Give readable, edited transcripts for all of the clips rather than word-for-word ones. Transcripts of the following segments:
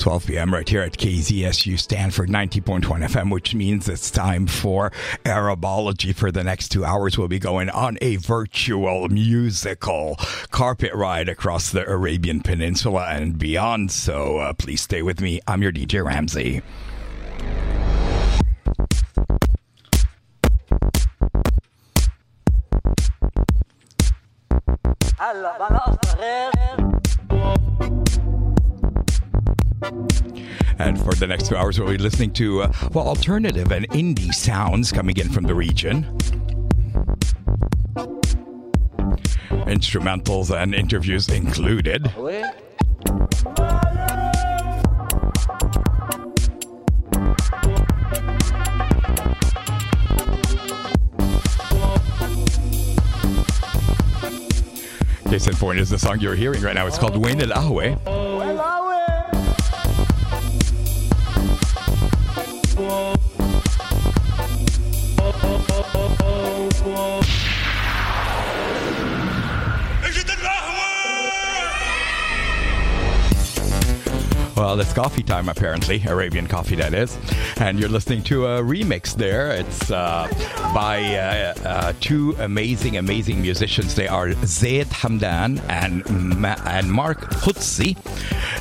12 p.m. right here at KZSU Stanford 90.1 FM, which means it's time for Arabology. For the next 2 hours, we'll be going on a virtual musical carpet ride across the Arabian Peninsula and beyond. So please stay with me. I'm your DJ, Ramsey. And for the next 2 hours, we'll be listening to alternative and indie sounds coming in from the region. Instrumentals and interviews included. Case in point is the song you're hearing right now. It's called Wain El Ahwe. Well, it's coffee time, apparently. Arabian coffee, that is. And you're listening to a remix there. It's by two amazing musicians. They are Zeid Hamdan and Marc Codsi.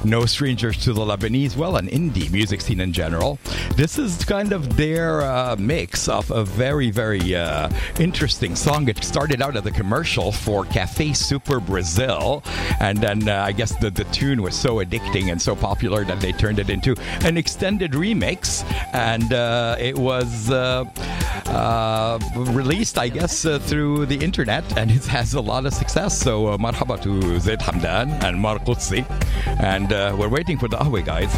No strangers to the Lebanese, an indie music scene in general. This is kind of their mix of a very, very interesting song. It started out as a commercial for Café Super Brazil. And then I guess the tune was so addicting and so popular that they turned it into an extended remix, and it was released, I guess, through the internet, and it has a lot of success. So marhaba to Zeid Hamdan and Marc Codsi, and we're waiting for the Ahwe, guys.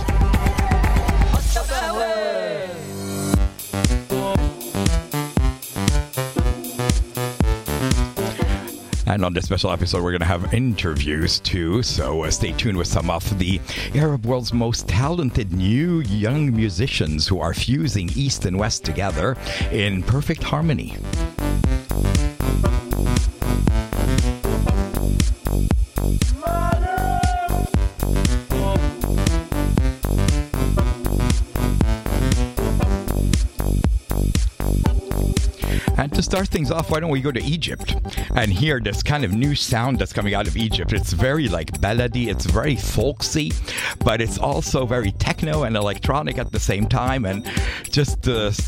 And on this special episode, we're going to have interviews, too. So stay tuned with some of the Arab world's most talented new young musicians who are fusing East and West together in perfect harmony. To start things off, why don't we go to Egypt and hear this kind of new sound that's coming out of Egypt. It's very baladi, it's very folksy, but it's also very techno and electronic at the same time, and just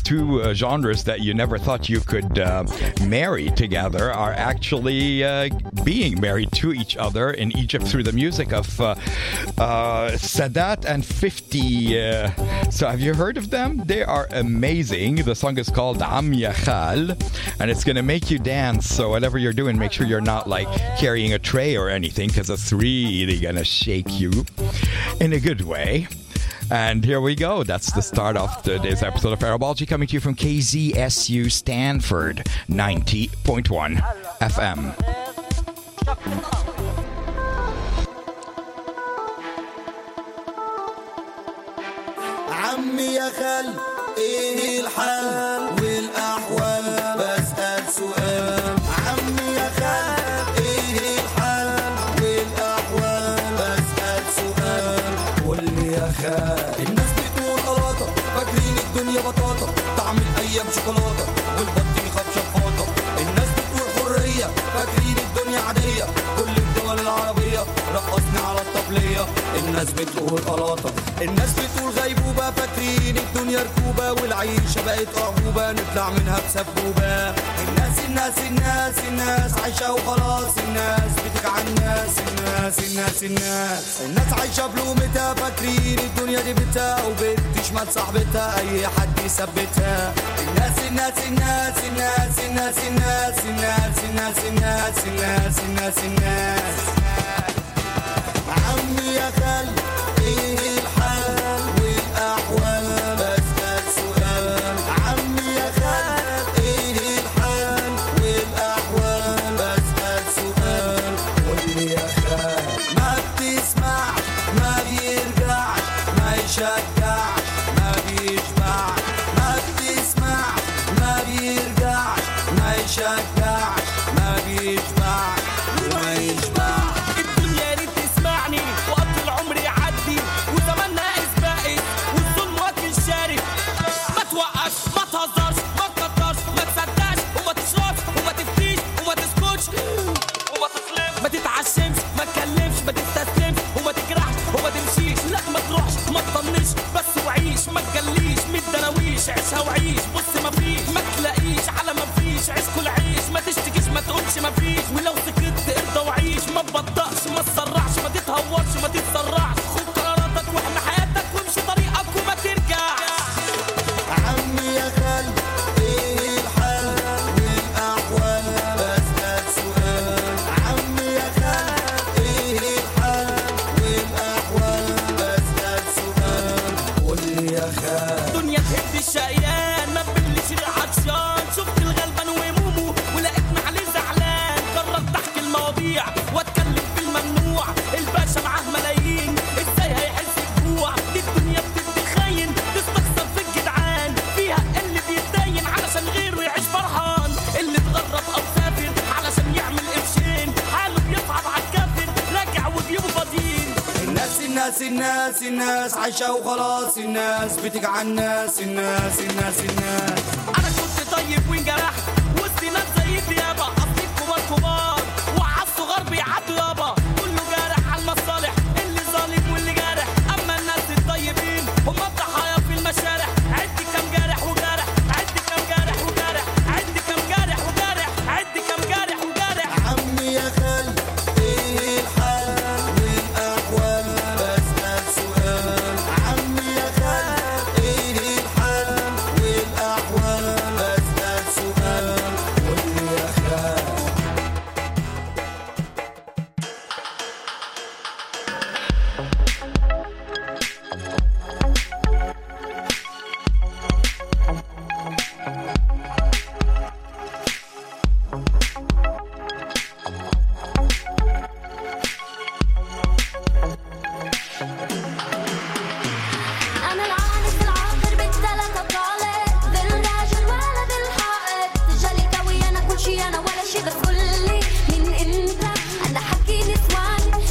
two genres that you never thought you could marry together are actually being married to each other in Egypt through the music of Sadat and 50. So have you heard of them? They are amazing. The song is called Am Ya Khal, and it's going to make you dance. So whatever you're doing, make sure you're not carrying a tray or anything, because it's really going to shake you in a good way. And here we go. That's the start of today's episode of Arabology, coming to you from KZSU Stanford 90.1 FM. عمي يا خال ايه الحال والاحوال بسأل سؤال عمي يا خال ايه الحال والاحوال بسأل سؤال قول لي يا خال الناس بتقول غلطه فاكرين الدنيا بطاطا طعم الايام شوكولاته والبطيخ خبشه بفاطه الناس بتقول حريه فاكرين الدنيا عاديه كل الدول العربيه رقصني على الطبليه الناس بتقول غلطه الناس بتقول غيبوبة فاكرين الدنيا ركوبة والعيشة بقت عقوبة نطلع منها بسبوبة الناس الناس الناس الناس عايشة وخلاص الناس بتجع الناس الناس الناس الناس الناس عايشة بلومتها فاكرين الدنيا دي بتاع وبنت شمال صاحبتها أي حد يثبتها الناس الناس الناس الناس الناس الناس الناس الناس الناس الناس الناس الناس عمي يا خال إيه الحال والاحوال بسأل سؤال عمي يا خال ايه الحال والاحوال بسأل سؤال قولي يا خال ما بتسمع ما بيرجع ما يشجع ما بيشبع ما بتسمع ما بيرجع ما يشجع ما بيشبع وما يشبع الدنيا لتسمعني وقت العمر يعدي وزماننا ما تطنش بس وعيش ما تقليش ميت دراويش عيشها وعيش بص ما فيش ما تلاقيش على ما فيش عيش كل عيش ما تشتكيش ما تقولش ما فيش ولو سكت ارضى وعيش ما تبطأش ما تسرعش ما تتهورش ما تتسرعش خد قراراتك واحنا حياتك وامشي طريقك وما ترجع عمي يا خالد ايه الحل والاحوال بسأل سؤال عمي يا خالد ايه الحل والاحوال بسأل سؤال قول لي يا خالد الدنيا تهد الشقيان ما تبلش العطشان شفت الغلبان وهمومه ولقيتني عليه زعلان قررت احكي المواضيع واتكلم في الممنوع الباشا معاه ملايين ازاي هيحس بجوع دي الدنيا بتتخاين تستخسر في الجدعان فيها اللي بيتداين علشان غيره يعيش فرحان اللي اتغرب او سافر علشان يعمل قرشين حاله بيصعب على الكافر راجع وجيبه فاضيين الناس الناس الناس الناس عايشه وخلاص الناس بتجعل الناس الناس الناس الناس انا كنت طيب وين جرحت وسط ناس زي دي يابا قصدي كبار كبار وعلى الصغار بيعدوا يابا كله جارح على المصالح اللي ظالم واللي جارح اما الناس الطيبين هم الضحايا في المشارع عد كم جارح وجارح عد كم جارح وجارح عد كم جارح وجارح عد كم جارح وجارح عمي يا خالد ايه الحال والاحوال بسأل سؤال عمي يا خالد ايه الحال والاحوال بسأل سؤال قول لي يا خالد أنا العالم في العطر بالثلاثة طالب بالراج ولا بالحائط رجالي قوي أنا كل شي أنا ولا شي بس قولي من إمتى أنا حكي نسوان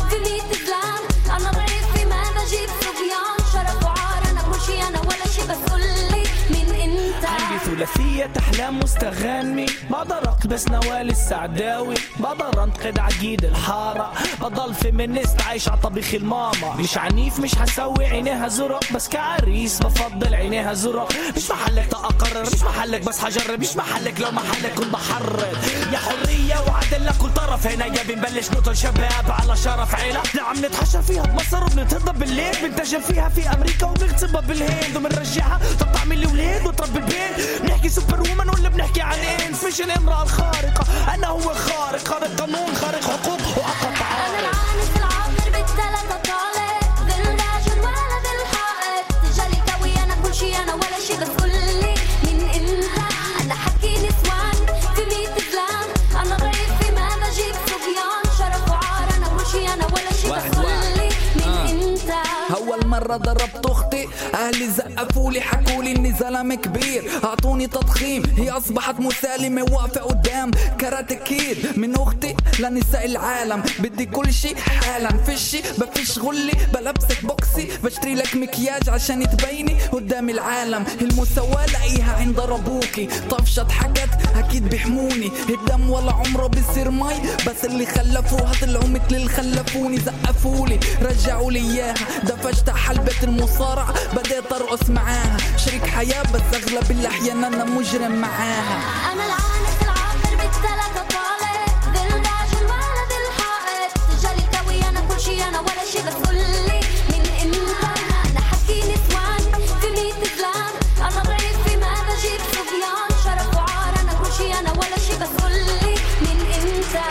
في ميت بلان أنا ضعيف في ماذا جيب صبيان شرف وعار أنا كل شي أنا ولا شي بس قولي من إمتى عندي ثلاثية أحلام مستغني بقدر أقبس نوال السعداوي بقدر أنتقد عجيد الحارة بضل فيمينيست عايش على طبيخ الماما مش عنيف مش هسوي عينيها زرق بس كعريس بفضل عينيها زرق مش محلك تقرر مش محلك بس هجرب مش محلك لو محلك كنت بحرر يا حرية وعدل لكل طرف هنا يا بنبلش نوتن شباب على شرف عيلة نعم نتحشر فيها بمصر وبنتهضب بالليل بنتجر فيها في أمريكا وبنغتصبها بالهند وبنرجعها طب تعمل لي ولاد وتربي البيت بنحكي سوبر وومن ولا بنحكي عن إنس مش الامرأة الخارقة أنا هو خارق خارق قانون خارق حقوق وأقطع أنا العانس العطر بالثلاثة طالب بالراجل ولا بالحائط رجالي قوي أنا كل شي أنا ولا شي بس قولي من إمتى أنا حكي نسوان في ميت بلان أنا ضعيف في ماذا جيب صبيان شرف وعار أنا كل شي أنا ولا شي بس قولي من إمتى أول مرة ضربت أختي أهلي زقفولي حكولي إني زلمة كبير أعطوني تضخيم هي أصبحت مسالمة واقفة قدام كاراتيكيد من أختي لنساء العالم بدي كل شي حالا فشي بفش غلي بلبسك بوكسي بشتري لك مكياج عشان تبيني قدام العالم المساواة لقيها عند ربوكي طفشت حكت أكيد بيحموني الدم ولا عمره بيصير مي بس اللي خلفوها طلعوا مثل اللي خلفوني زقفولي رجعوا لي إياها فجت حلبة المصارع بديت أرقص معاها شريك حياة بس أغلب الأحيان أنا مجرم معاها أنا العانس العطر بالثلاثة طالب بالراجل ولا بالحائط رجالي قوي أنا كل شي أنا ولا شي بس قولي من إمتى أنا حكي نسوان في ميت بلان أنا ضعيف في ماذا جيب صبيان شرف وعار أنا كل شي أنا ولا شي بس قولي من إمتى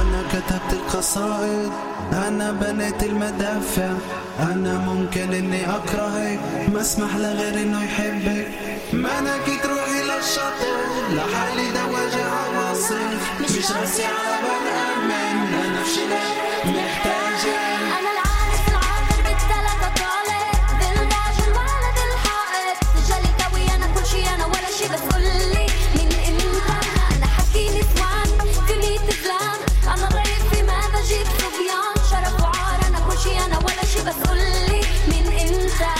أنا كتبت القصائد أنا بنيت المدافع أنا ممكن إني أكرهك ما أسمح لغير إنه يحبك ما أنا كنت روحي للشاطئ لحالي دواجع عواصف مش راسي على بالأمن أنا نفسي لك محتاجك أنا العارف العاطر بالثلاثة طالب بالراجل ولا بالحائط رجالي قوي أنا كل شي أنا ولا شي بس قولي من إمتى أنا حكي نسوان في ميت بلان أنا ضعيف في ماذا جيب صبيان شرف وعار أنا كل شي أنا ولا شي بس قولي من إمتى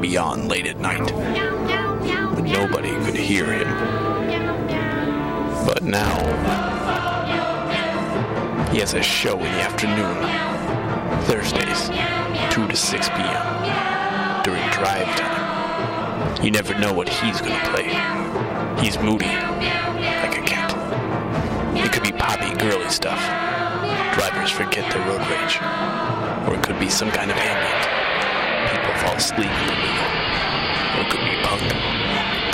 and beyond late at night, when nobody could hear him. But now, he has a show in the afternoon, Thursdays, 2 to 6 p.m., during drive time. You never know what he's going to play. He's moody, like a cat. It could be poppy, girly stuff. Drivers forget their road rage. Or it could be some kind of ambient. People fall asleep in the wheel. Or it could be punk.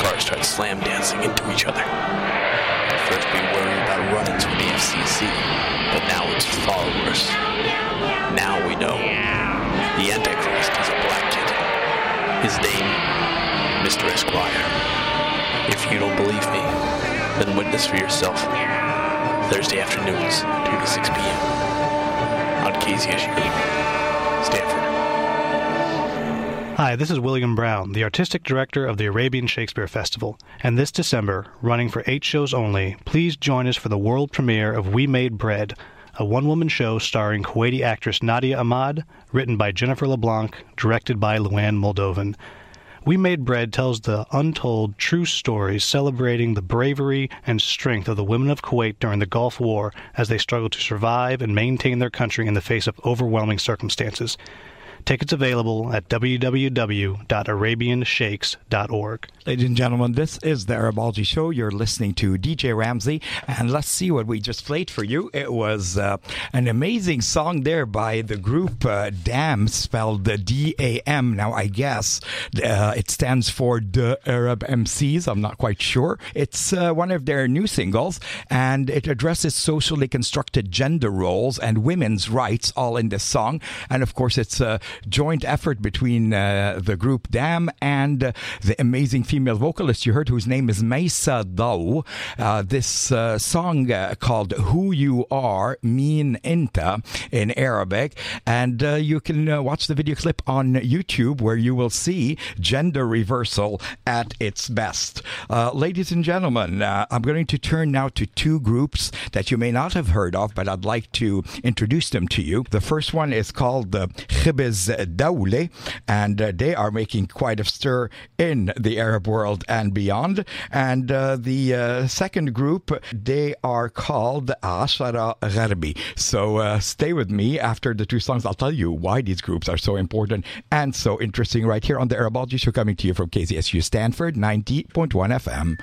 Cars start slam dancing into each other. At first we worried about run-ins with the FCC, but now it's far worse. Now we know. The Antichrist is a black kid. His name, Mr. Esquire. If you don't believe me, then witness for yourself. Thursday afternoons, 2 to 6 p.m. on KZSU, Stanford. Hi, this is William Brown, the Artistic Director of the Arabian Shakespeare Festival. And this December, running for 8 shows only, please join us for the world premiere of We Made Bread, a one-woman show starring Kuwaiti actress Nadia Ahmad, written by Jennifer LeBlanc, directed by Luann Moldovan. We Made Bread tells the untold, true stories celebrating the bravery and strength of the women of Kuwait during the Gulf War as they struggled to survive and maintain their country in the face of overwhelming circumstances. Tickets available at www.arabianshakes.org. Ladies and gentlemen, this is the Arabology Show. You're listening to DJ Ramsey, and let's see what we just played for you. It was an amazing song there by the group Dam, spelled D-A-M. Now, I guess it stands for The Arab MCs. I'm not quite sure. It's one of their new singles, and it addresses socially constructed gender roles and women's rights all in this song. And, of course, it's joint effort between the group Dam and the amazing female vocalist you heard, whose name is Maisa Daw. This song called Who You Are, Min Inta in Arabic. And you can watch the video clip on YouTube, where you will see gender reversal at its best. Ladies and gentlemen, I'm going to turn now to two groups that you may not have heard of, but I'd like to introduce them to you. The first one is called the Khebez Dawle, and they are making quite a stir in the Arab world and beyond. And the second group, they are called Ashara Gharbi. So stay with me after the two songs. I'll tell you why these groups are so important and so interesting right here on the Arabology Show, coming to you from KZSU Stanford, 90.1 FM.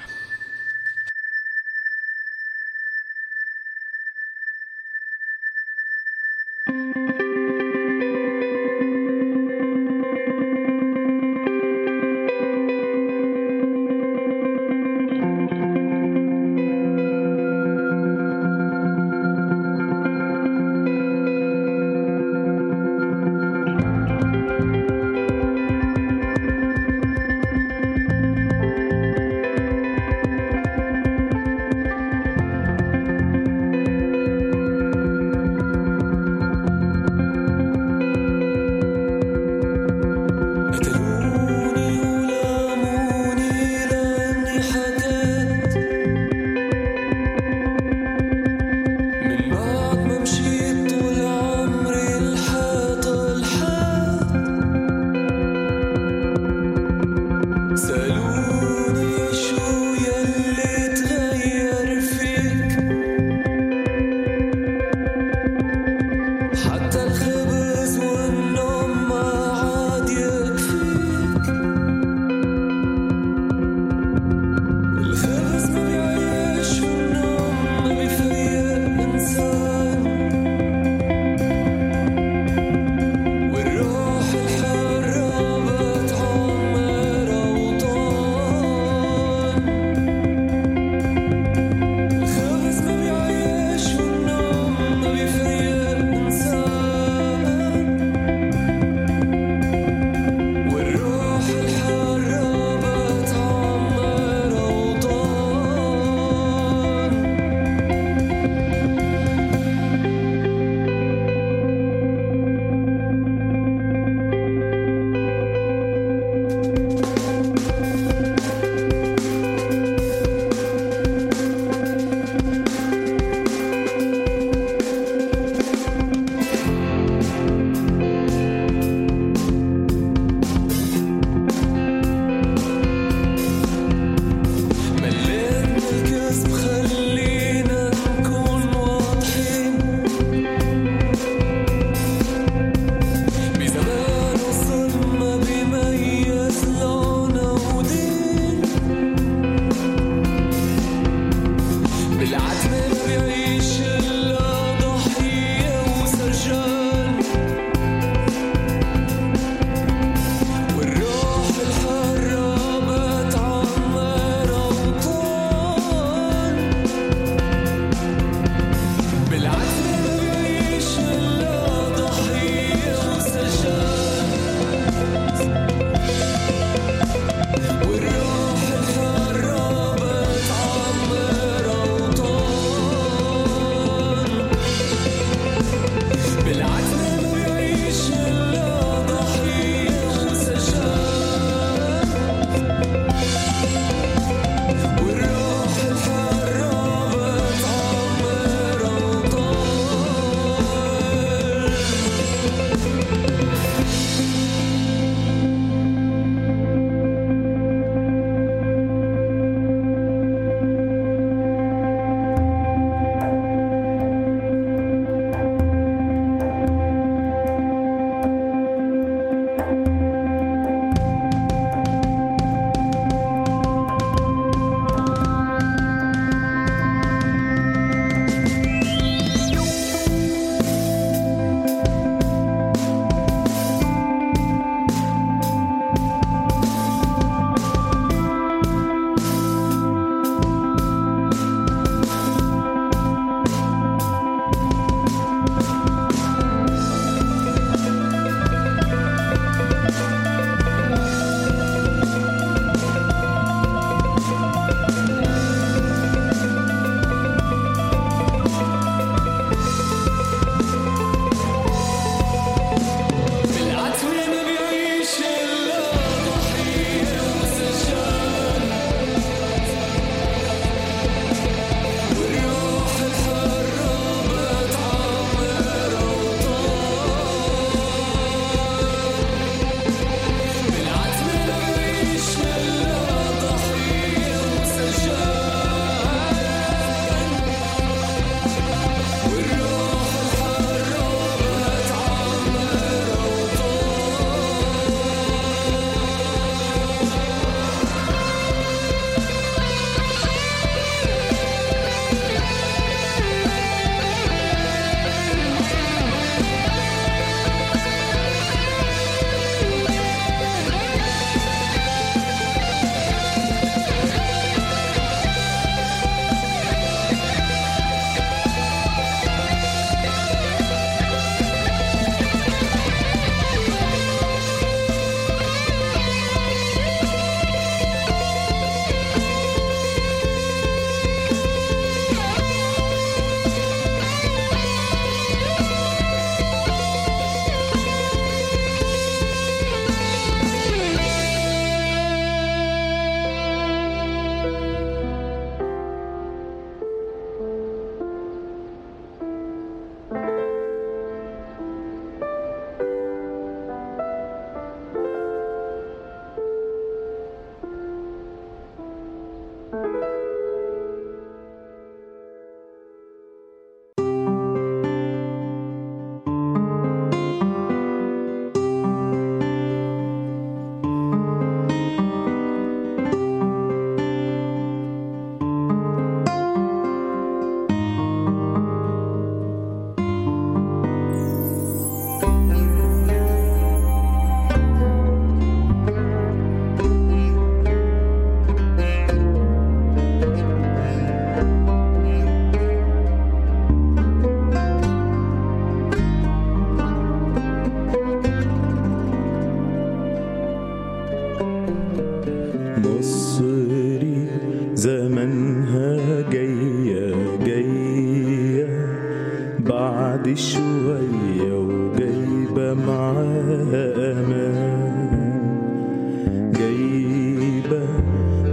كل شوية وجايبة معاها أمان، جايبة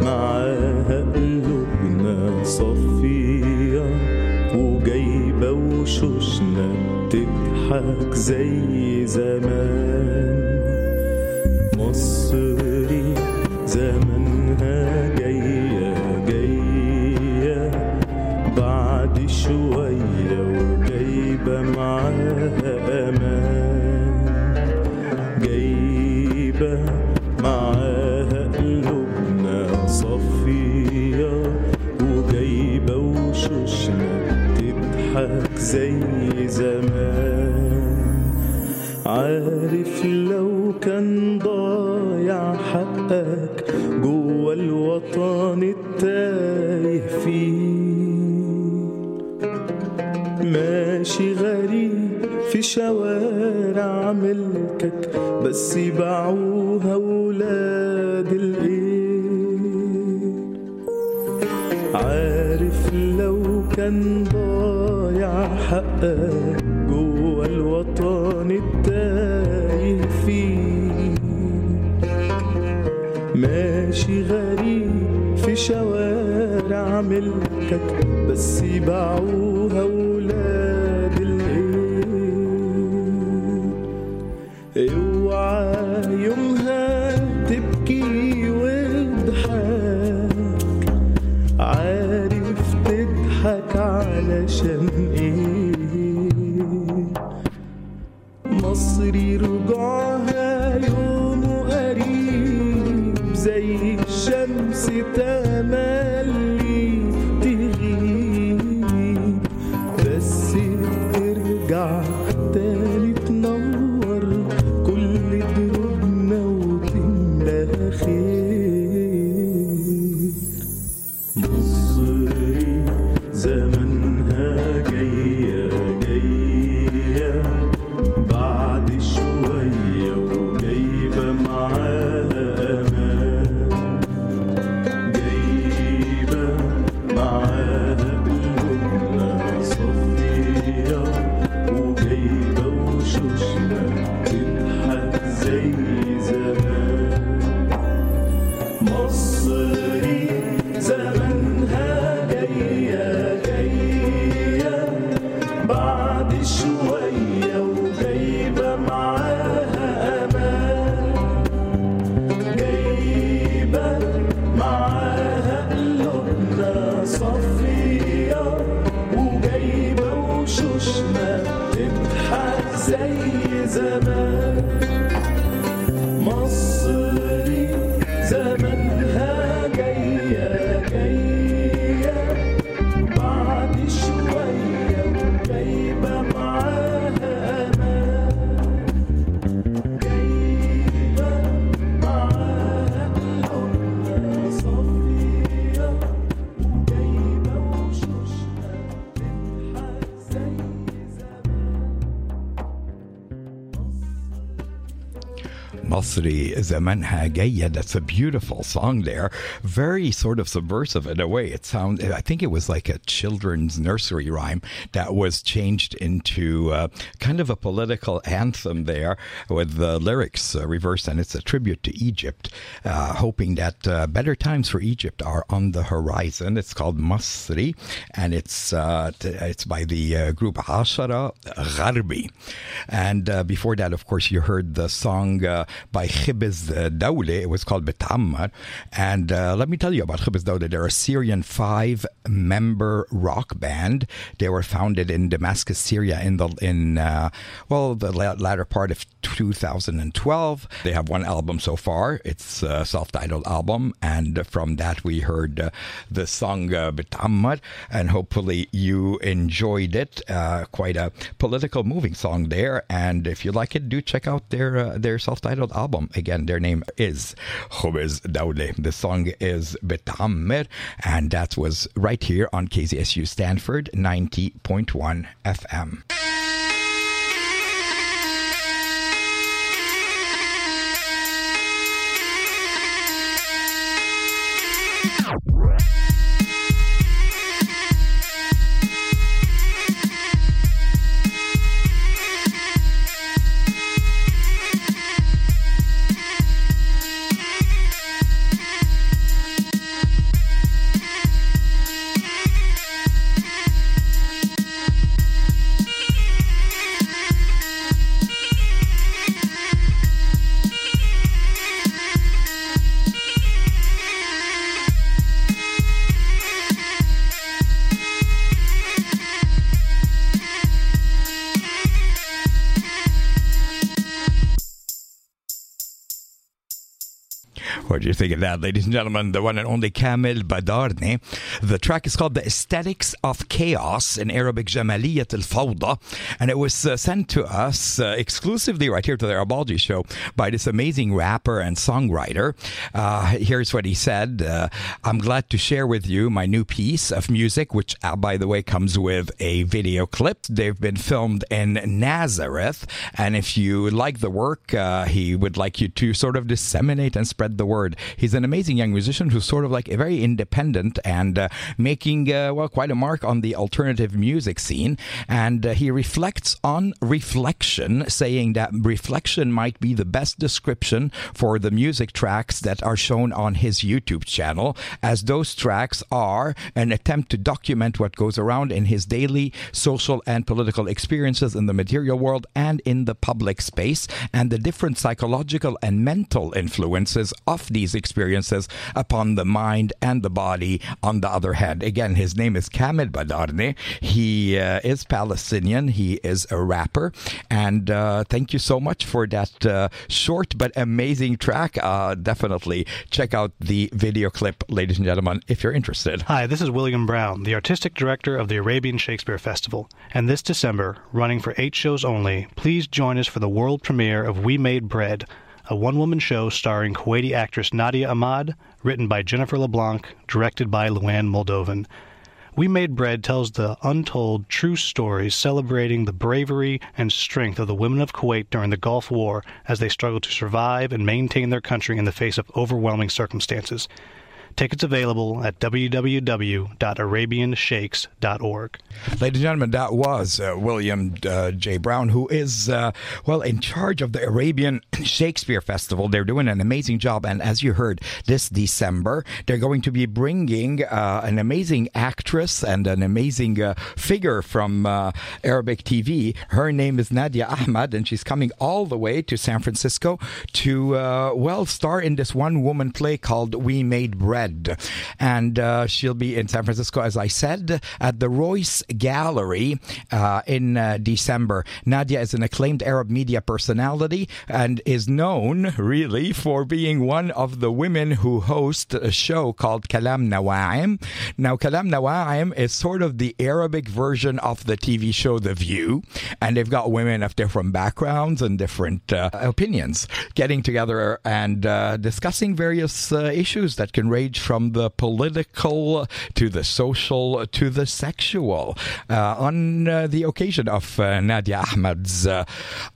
معاها قلوبنا صفية، وجايبة وشوشنا بتضحك زي زمان. مصري زمنها جاية جاية بعد شوية وجايبة معاها أمان، جايبة معاها قلوبنا صفية، وجايبة وشوشنا بتضحك زي زمان. عارف لو كان ضايع حقك جوا الوطن التايه فيه، ماشي غريب في شوارع ملكك بس يباعوها ولاد القيل. عارف لو كان ضايع حقك جوا الوطن التايه فيه، ماشي غريب في شوارع ملكك بس يباعوها ولاد العيل. اوعى يومها تبكي واضحك، عارف تضحك علشان ايه. مصري رجعها يومه قريب زي الشمس تملي تغيب، بس ترجع تاني تنور كل دروبنا وتملاها خير. مصري زمنها جاية جاية بعد شوية وجايبة معاها أمان، جايبة معاها قلوبنا صفية، وجايبة وشوشنا تضحك زي زمان. مصري زمنها جاية جاية بعد شوية وجايبة معاها أمان، جايبة معاها قلوبنا صفية، وجايبة وشوشنا تضحك زي زمان. مصري زمنها جاية جاية بعد شوية وجايبة معاها أمان، جايبة معاها قلوبنا صفية، وجايبة وشوشنا تضحك زي زمان. Masri Zamanha Gaya, that's a beautiful song there. Very sort of subversive in a way. It sounds, I think it was like a children's nursery rhyme that was changed into kind of a political anthem there with the lyrics reversed, and it's a tribute to Egypt, hoping that better times for Egypt are on the horizon. It's called Masri, and it's by the group Ashara Gharbi. And before that, of course, you heard the song by Khebez Dawle. It was called Bet'ammer. And let me tell you about Khebez Dawle. They're a Syrian 5-member rock band. They were founded in Damascus, Syria in the latter part of 2012. They have one album so far. It's a self-titled album. And from that, we heard the song Bet'ammer. And hopefully you enjoyed it. Quite a political, moving song there. And if you like it, do check out their self-titled album. Again, their name is Khebez Dawle. The song is Bet'ammer, and that was right here on KZSU Stanford 90.1 FM. What do you think of that, ladies and gentlemen? The one and only Kamel Badarneh. The track is called The Aesthetics of Chaos, in Arabic, Jamaliyat al-Fawda. And it was sent to us exclusively right here to the Arabology show by this amazing rapper and songwriter. Here's what he said. I'm glad to share with you my new piece of music, which, by the way, comes with a video clip. They've been filmed in Nazareth. And if you like the work, he would like you to sort of disseminate and spread the word. He's an amazing young musician who's sort of like a very independent and making, well, quite a mark on the alternative music scene. And he reflects on reflection, saying that reflection might be the best description for the music tracks that are shown on his YouTube channel, as those tracks are an attempt to document what goes around in his daily social and political experiences in the material world and in the public space, and the different psychological and mental influences of these experiences upon the mind and the body. On the other hand, again, his name is Kamel Badarneh. He is Palestinian. He is a rapper. And thank you so much for that short but amazing track. Definitely check out the video clip, ladies and gentlemen, if you're interested. Hi, this is William Brown, the artistic director of the Arabian Shakespeare Festival. And this December, running for 8 shows only, please join us for the world premiere of We Made Bread, a one-woman show starring Kuwaiti actress Nadia Ahmad, written by Jennifer LeBlanc, directed by Luann Moldovan. We Made Bread tells the untold true stories celebrating the bravery and strength of the women of Kuwait during the Gulf War as they struggled to survive and maintain their country in the face of overwhelming circumstances. Tickets available at www.arabianshakes.org. Ladies and gentlemen, that was William J. Brown, who is, well, in charge of the Arabian Shakespeare Festival. They're doing an amazing job. And as you heard, this December, they're going to be bringing an amazing actress and an amazing figure from Arabic TV. Her name is Nadia Ahmad, and she's coming all the way to San Francisco to, well, star in this one-woman play called We Made Bread. And she'll be in San Francisco, as I said, at the Royce Gallery in December. Nadia is an acclaimed Arab media personality and is known, really, for being one of the women who host a show called Kalam Nawaem. Now, Kalam Nawaem is sort of the Arabic version of the TV show The View, and they've got women of different backgrounds and different opinions getting together and discussing various issues that can range from the political to the social to the sexual on the occasion of Nadia Ahmad's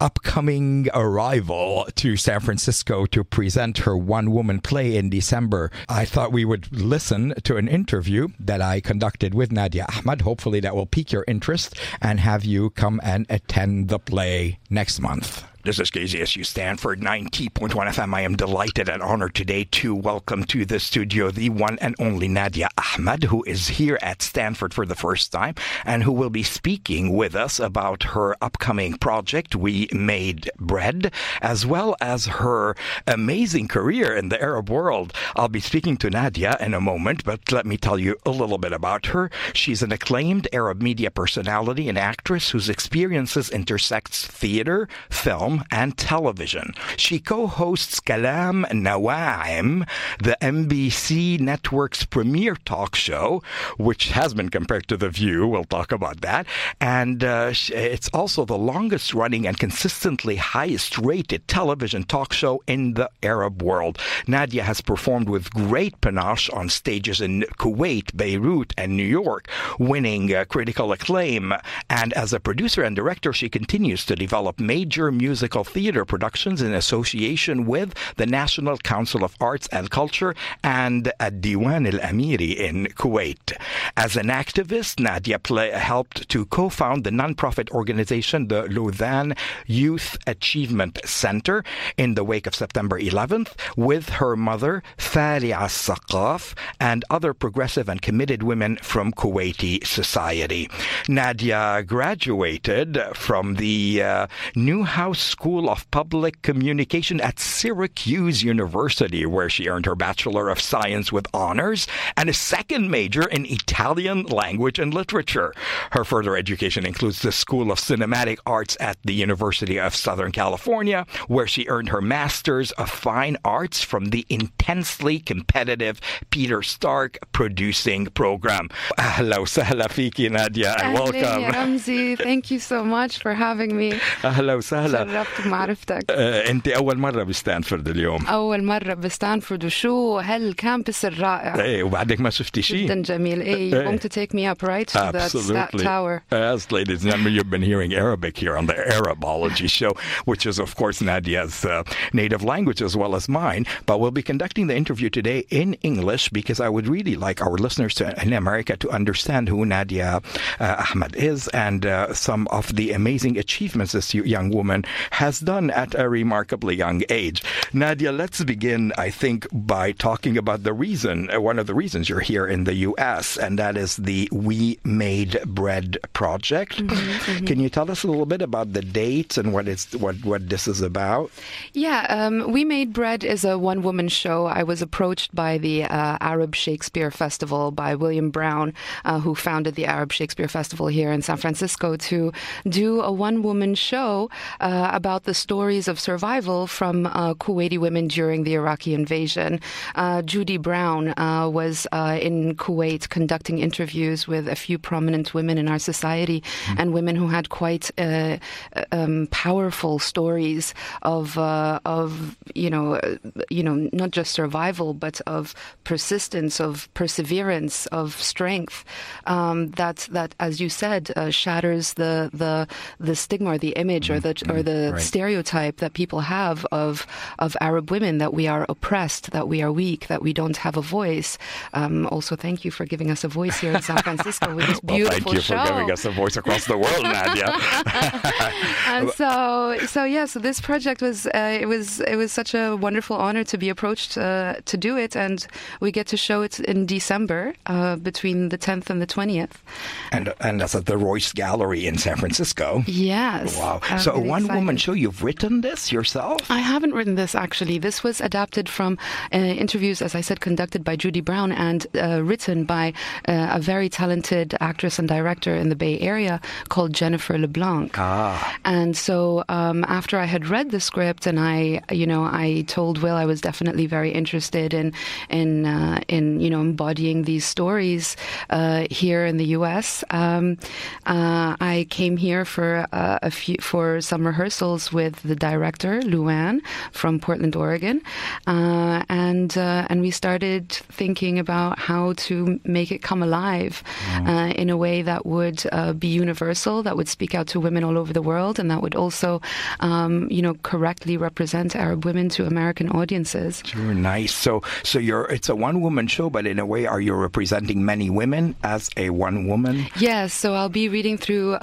upcoming arrival to San Francisco to present her one-woman play in December. I thought we would listen to an interview that I conducted with Nadia Ahmad. Hopefully that will pique your interest and have you come and attend the play next month. This is KZSU Stanford 90.1 FM. I am delighted and honored today to welcome to the studio the one and only Nadia Ahmad, who is here at Stanford for the first time and who will be speaking with us about her upcoming project, We Made Bread, as well as her amazing career in the Arab world. I'll be speaking to Nadia in a moment, but let me tell you a little bit about her. She's an acclaimed Arab media personality and actress whose experiences intersects theater, film, and television. She co-hosts Kalam Nawaem, the MBC network's premier talk show, which has been compared to The View. We'll talk about that. And it's also the longest running and consistently highest rated television talk show in the Arab world. Nadia has performed with great panache on stages in Kuwait, Beirut, and New York, winning critical acclaim. And as a producer and director, she continues to develop major musical theater productions in association with the National Council of Arts and Culture and Diwan al-Amiri in Kuwait. As an activist, Nadia helped to co-found the nonprofit organization, the Laudan Youth Achievement Center, in the wake of September 11th, with her mother, Thalia al-Saqaf, and other progressive and committed women from Kuwaiti society. Nadia graduated from the Newhouse School of Public Communication at Syracuse University, where she earned her Bachelor of Science with honors and a second major in Italian language and literature. Her further education includes the School of Cinematic Arts at the University of Southern California, where she earned her Master's of Fine Arts from the intensely competitive Peter Stark Producing Program. Ahla wa sahla fiki, Nadia, and welcome. Ya Ramzi, thank you so much for having me. أهلا وسهلا. شرفت بمعرفتك. أنت أول مرة بستانفورد اليوم. أول مرة بستانفورد وشو هالكامبس الرائع. إيه وبعدك ما شفتي شيء. جدا جميل. إيه. You're going to take me up right to that tower. Yes, ladies and gentlemen, you've been hearing Arabic here on the Arabology show, which is of course Nadia's native language as well as mine. But we'll be conducting the interview today in English because I would really like our listeners in America to understand who Nadia Ahmad is and some of the amazing achievements this young woman has done at a remarkably young age. Nadia, let's begin, I think, by talking about the reason, one of the reasons you're here in the U.S., and that is the We Made Bread project. Mm-hmm. Can you tell us a little bit about the dates and what this is about? Yeah, We Made Bread is a one-woman show. I was approached by the Arab Shakespeare Festival by William Brown, who founded the Arab Shakespeare Festival here in San Francisco, to do a one-woman show about the stories of survival from Kuwaiti women during the Iraqi invasion. Judy Brown was in Kuwait conducting interviews with a few prominent women in our society, mm-hmm. and women who had quite powerful stories of you know not just survival but of persistence, of perseverance, of strength. That as you said shatters the stigma or the image or the right. stereotype that people have of Arab women, that we are oppressed, that we are weak, that we don't have a voice. Also, thank you for giving us a voice here in San Francisco with this beautiful show. Thank you for giving us a voice across the world, Nadia. And so this project was it was such a wonderful honor to be approached to do it, and we get to show it in December between the 10th and the 20th. And that's at the Royce Gallery in San Francisco. Yes. Wow. So a one-woman show. You've written this yourself? I haven't written this, actually. This was adapted from interviews, as I said, conducted by Judy Brown and written by a very talented actress and director in the Bay Area called Jennifer LeBlanc. Ah. And so after I had read the script, and I told Will I was definitely very interested in embodying these stories here in the U.S. I came here for some rehearsals with the director Luann from Portland, Oregon, and we started thinking about how to make it come alive in a way that would be universal, that would speak out to women all over the world, and that would also, correctly represent Arab women to American audiences. Sure, nice. So it's a one-woman show, but in a way, are you representing many women as a one woman? Yes. So I'll be reading through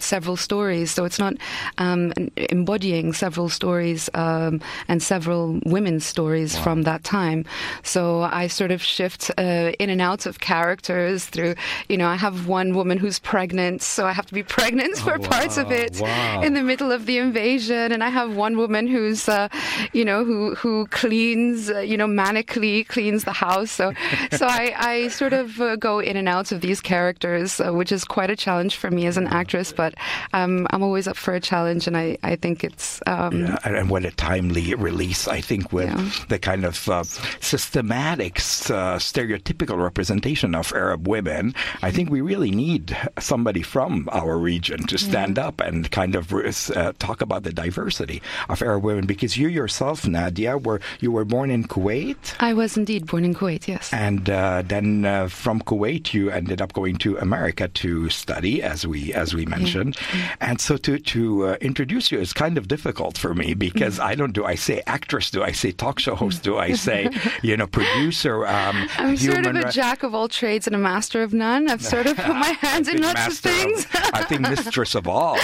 several stories. So it's not embodying several stories and several women's stories from that time. So I sort of shift in and out of characters through, I have one woman who's pregnant, so I have to be pregnant for parts of it in the middle of the invasion. And I have one woman who's, who cleans, manically cleans the house. So I sort of go in and out of these characters, which is quite a challenge for me as an actress, but I'm always up for a challenge, and I think it's... and what a timely release, I think, with the kind of systematic, stereotypical representation of Arab women. I think we really need somebody from our region to stand up and kind of talk about the diversity of Arab women, because you yourself, Nadia, you were born in Kuwait? I was indeed born in Kuwait, yes. And then from Kuwait, you ended up going to America to study, as we mentioned. Mm-hmm. And so to introduce you is kind of difficult for me, because I say say actress? Do I say talk show host? Do I say, you know, producer? I'm sort of a jack of all trades and a master of none. I've sort of put my hands in lots of things. I think mistress of all,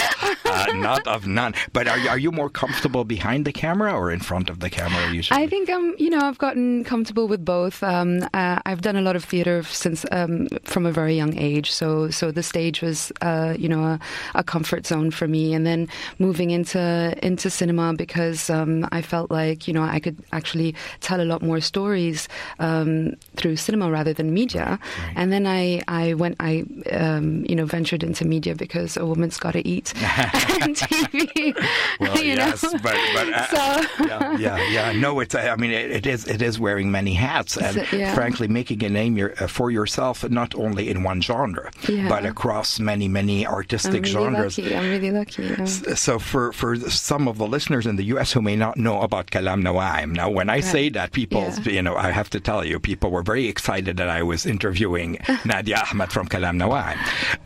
not of none. But are you more comfortable behind the camera or in front of the camera usually? I think I've gotten comfortable with both. I've done a lot of theater since from a very young age, so the stage was a comfort zone for me, and then moving into cinema because I felt like I could actually tell a lot more stories through cinema rather than media. Right. And then I ventured into media because a woman's got to eat and TV. Well, yes, but so. Yeah. No, it's it is wearing many hats and frankly making a name for yourself not only in one genre but across many artistic genres. I'm really lucky. Yeah. So for some of the listeners in the U.S. who may not know about Kalam Nawaem, now when I say that, people, I have to tell you, people were very excited that I was interviewing Nadia Ahmad from Kalam Nawaem,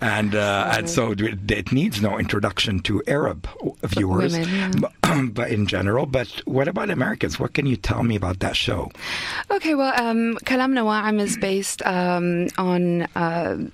and so it needs no introduction to Arab viewers, women, but in general. But what about Americans? What can you tell me about that show? Okay, well, Kalam Nawaem is based on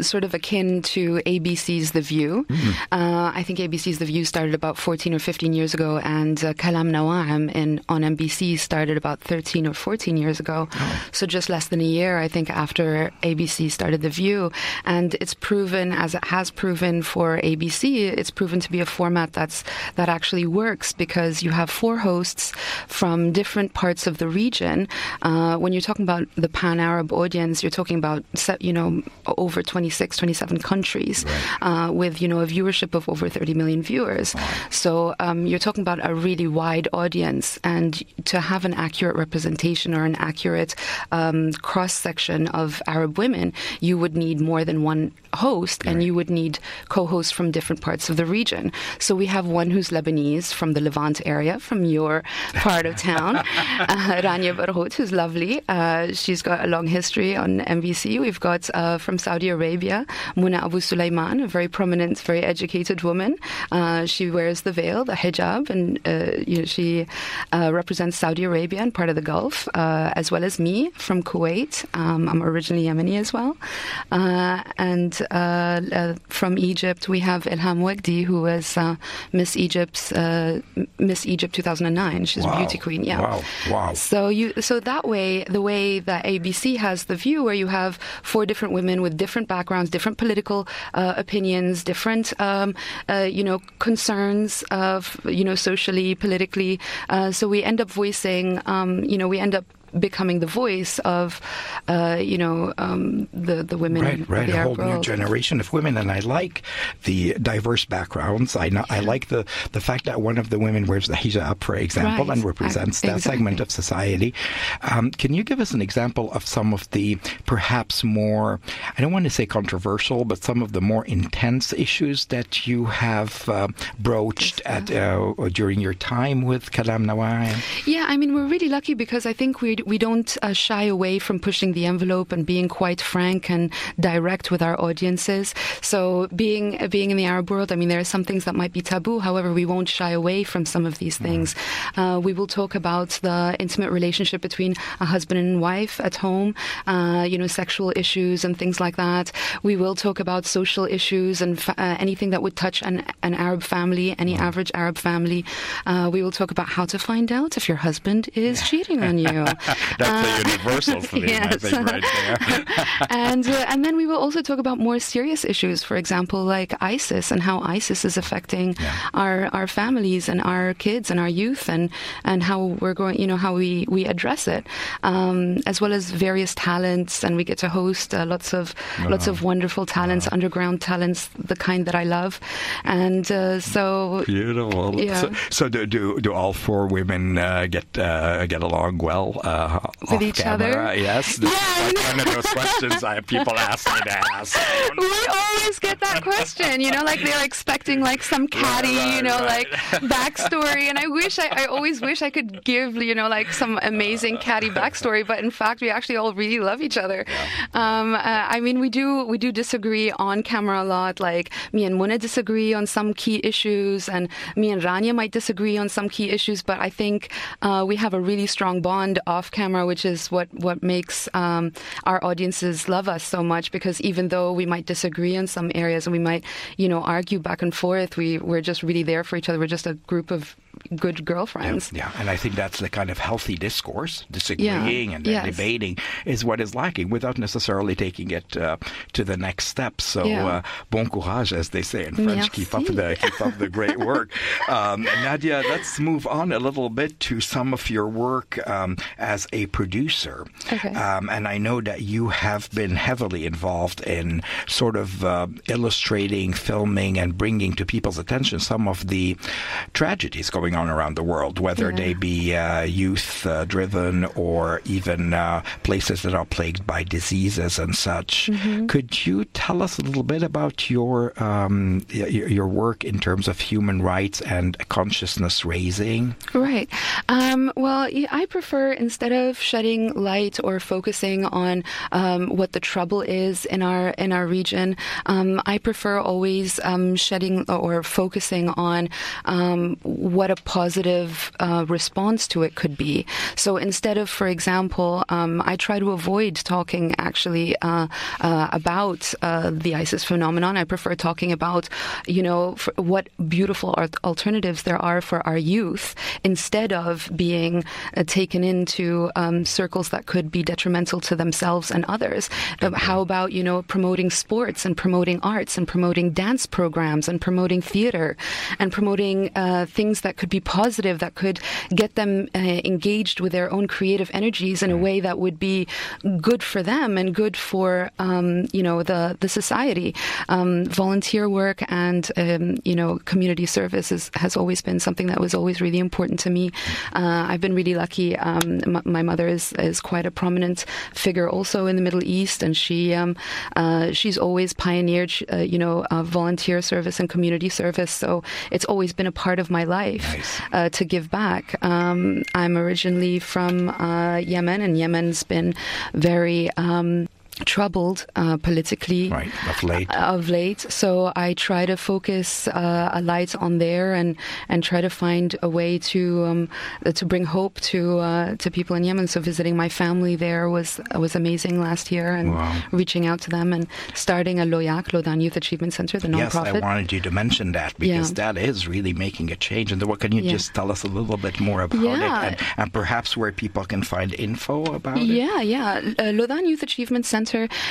sort of akin to ABC's The View. Mm-hmm. I think ABC's The View started about 14 or 15 years ago, and Kalam Nawaem on MBC started about 13 or 14 years ago. Oh. So just less than a year, I think, after ABC started The View. And it's proven, as it has proven for ABC, it's proven to be a format that actually works because you have four hosts from different parts of the region. When you're talking about the pan-Arab audience, you're talking about, over 26, 27 countries, right, with, a viewership of over 30 million viewers. Wow. So you're talking about a really wide audience, and to have an accurate representation or an accurate cross-section of Arab women, you would need more than one host, right, and you would need co-hosts from different parts of the region. So we have one who's Lebanese from the Levant area, from your part of town, Rania Barhout, who's lovely. She's got a long history on MBC. We've got from Saudi Arabia, Muna Abu Sulaiman, a very prominent, very educated woman. She wears the veil, the hijab, and she represents Saudi Arabia and part of the Gulf, as well as me from Kuwait. I'm originally Yemeni as well. And from Egypt, we have Ilham Wegdi, who was Miss Egypt 2009. She's a beauty queen. Yeah. Wow. So that way, the way that ABC has The View, where you have four different women with different backgrounds, different political opinions, different concerns of socially, politically. So we end up voicing. We end up becoming the voice of, the women. Right. A whole new generation of women, and I like the diverse backgrounds. I like the fact that one of the women wears the hijab, for example, right, and represents that segment of society. Can you give us an example of some of the perhaps more, I don't want to say controversial, but some of the more intense issues that you have broached during your time with Kalam Nawaem? Yeah, we're really lucky because I think we don't shy away from pushing the envelope and being quite frank and direct with our audiences. So being in the Arab world, there are some things that might be taboo. However, we won't shy away from some of these things. We will talk about the intimate relationship between a husband and wife at home, sexual issues and things like that. We will talk about social issues and anything that would touch an Arab family, any average Arab family. We will talk about how to find out if your husband is cheating on you. That's a universal theme, yes, I think, right there. And then we will also talk about more serious issues, for example, like ISIS and how ISIS is affecting our families and our kids and our youth, and how we're going, how we address it, as well as various talents. And we get to host lots of wonderful talents, underground talents, the kind that I love. And so beautiful. Yeah. So do all four women get along well? with each camera, other. Yes. That's one of those questions people ask me to ask. We always get that question, they're expecting some catty, backstory. And I wish, I always wish I could give, some amazing catty backstory. But in fact, we actually all really love each other. Yeah. We do disagree on camera a lot. Like me and Muna disagree on some key issues, and me and Rania might disagree on some key issues. But I think we have a really strong bond off camera, which is what makes our audiences love us so much. Because even though we might disagree on some areas and we might, argue back and forth, we're just really there for each other. We're just a group of good girlfriends. Yeah, and I think that's the kind of healthy discourse, disagreeing and debating is what is lacking without necessarily taking it to the next step. So bon courage, as they say in French. Merci. Keep up the great work. Nadia, let's move on a little bit to some of your work as a producer. Okay. And I know that you have been heavily involved in sort of illustrating, filming, and bringing to people's attention some of the tragedies going on around the world, whether they be youth-driven or even places that are plagued by diseases and such. Mm-hmm. Could you tell us a little bit about your work in terms of human rights and consciousness raising? Right. I prefer, instead of shedding light or focusing on what the trouble is in our region, I prefer always shedding or focusing on what a positive response to it could be. So instead of, for example, I try to avoid talking actually about the ISIS phenomenon. I prefer talking about, what beautiful alternatives there are for our youth, instead of being taken into circles that could be detrimental to themselves and others. How about, promoting sports and promoting arts and promoting dance programs and promoting theater and promoting things that could be positive, that could get them engaged with their own creative energies in a way that would be good for them and good for the society. Volunteer work and community service has always been something that was always really important to me. I've been really lucky. My mother is quite a prominent figure also in the Middle East, and she's always pioneered volunteer service and community service. So it's always been a part of my life. Nice. To give back. I'm originally from Yemen, and Yemen's been very troubled politically, right, of late. So I try to focus a light on there and try to find a way to bring hope to people in Yemen. So visiting my family there was amazing last year, and reaching out to them and starting a Loyak, Lodan Youth Achievement Center, the nonprofit. Yes, I wanted you to mention that, because that is really making a change. And what can you just tell us a little bit more about it, and perhaps where people can find info about it? Lodan Youth Achievement Center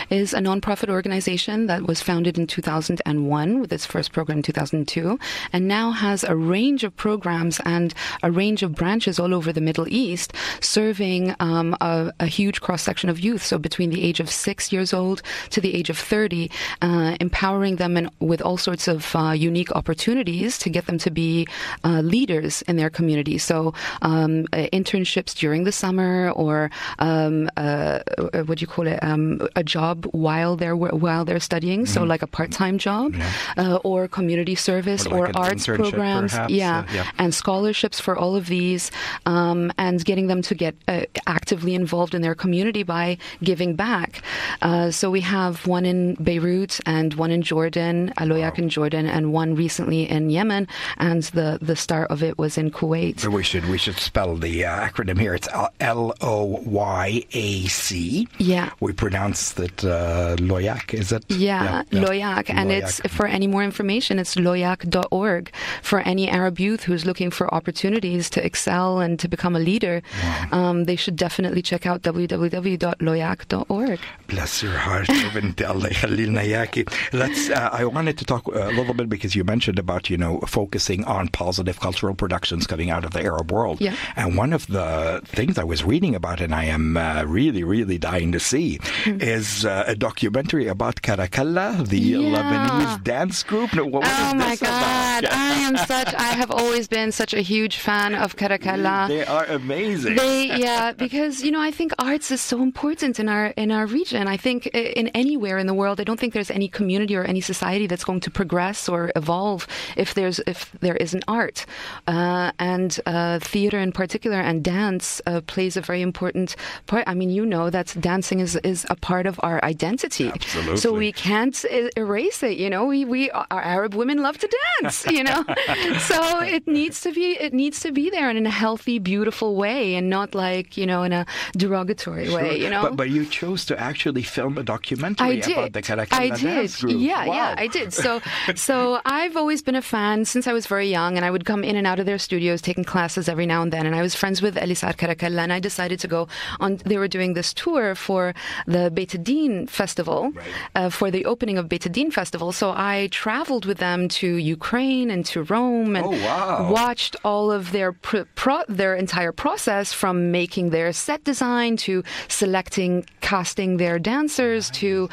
is a nonprofit organization that was founded in 2001 with its first program in 2002, and now has a range of programs and a range of branches all over the Middle East, serving a huge cross-section of youth, so between the age of 6 years old to the age of 30, empowering them with all sorts of unique opportunities to get them to be leaders in their community. So internships during the summer, or a job while they're studying, so like a part-time job, or community service, or arts programs, and scholarships for all of these, and getting them to get actively involved in their community by giving back. So we have one in Beirut and one in Jordan, Loyak in Jordan, and one recently in Yemen, and the start of it was in Kuwait. We should spell the acronym here. It's LOYAC. Yeah. We pronounced it Loyak, is it? Yeah. Loyak. And Loyak. It's, for any more information, it's loyak.org for any Arab youth who's looking for opportunities to excel and to become a leader. They should definitely check out www.loyak.org. Bless your heart, Binti, Allah يخلي لنا إياكي. Let's. I wanted to talk a little bit because you mentioned about, you know, focusing on positive cultural productions coming out of the Arab world. Yeah. And one of the things I was reading about, and I am really, really dying to see, is a documentary about Karakalla, the Lebanese dance group. No, what was this about? Yeah. I have always been such a huge fan of Karakalla. They are amazing. Because you know, I think arts is so important in our region. And I think in anywhere in the world, I don't think there's any community or any society that's going to progress or evolve if there isn't art. And theater in particular and dance plays a very important part. I mean, you know that dancing is a part of our identity. Absolutely. So we can't erase it. You know, we our Arab women love to dance. You know, so it needs to be there and in a healthy, beautiful way, and not like, you know, in a derogatory way. You know, but you chose to actually film a documentary about the Karakalla dance group. I did. So I've always been a fan since I was very young, and I would come in and out of their studios taking classes every now and then. And I was friends with Elisar Karakalla, and I decided to go on. They were doing this tour for the Beta Dean Festival, for the opening of Beta Dean Festival. So I traveled with them to Ukraine and to Rome, and watched all of their entire process, from making their set design to selecting casting their dancers to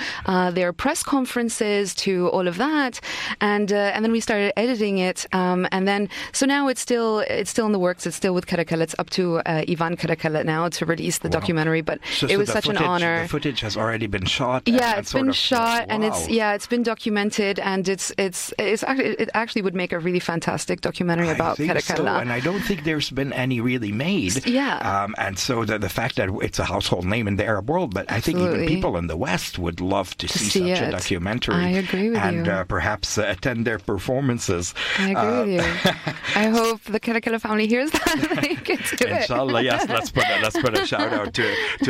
their press conferences to all of that, and then we started editing it, and then so now it's still in the works. It's still with Karakalla. It's up to Ivan Karakalla now to release the documentary. But it was such an honor. The footage has already been shot. It's been documented, and it actually would make a really fantastic documentary about Karakalla. So, and I don't think there's been any really made. Yeah. And so the fact that it's a household name in the Arab world, but I think even people in the West would love to see such a documentary. I agree with you. And perhaps attend their performances. I agree with you. I hope the Karakalla family hears that. They can do it. Inshallah, yes. Let's put a shout out to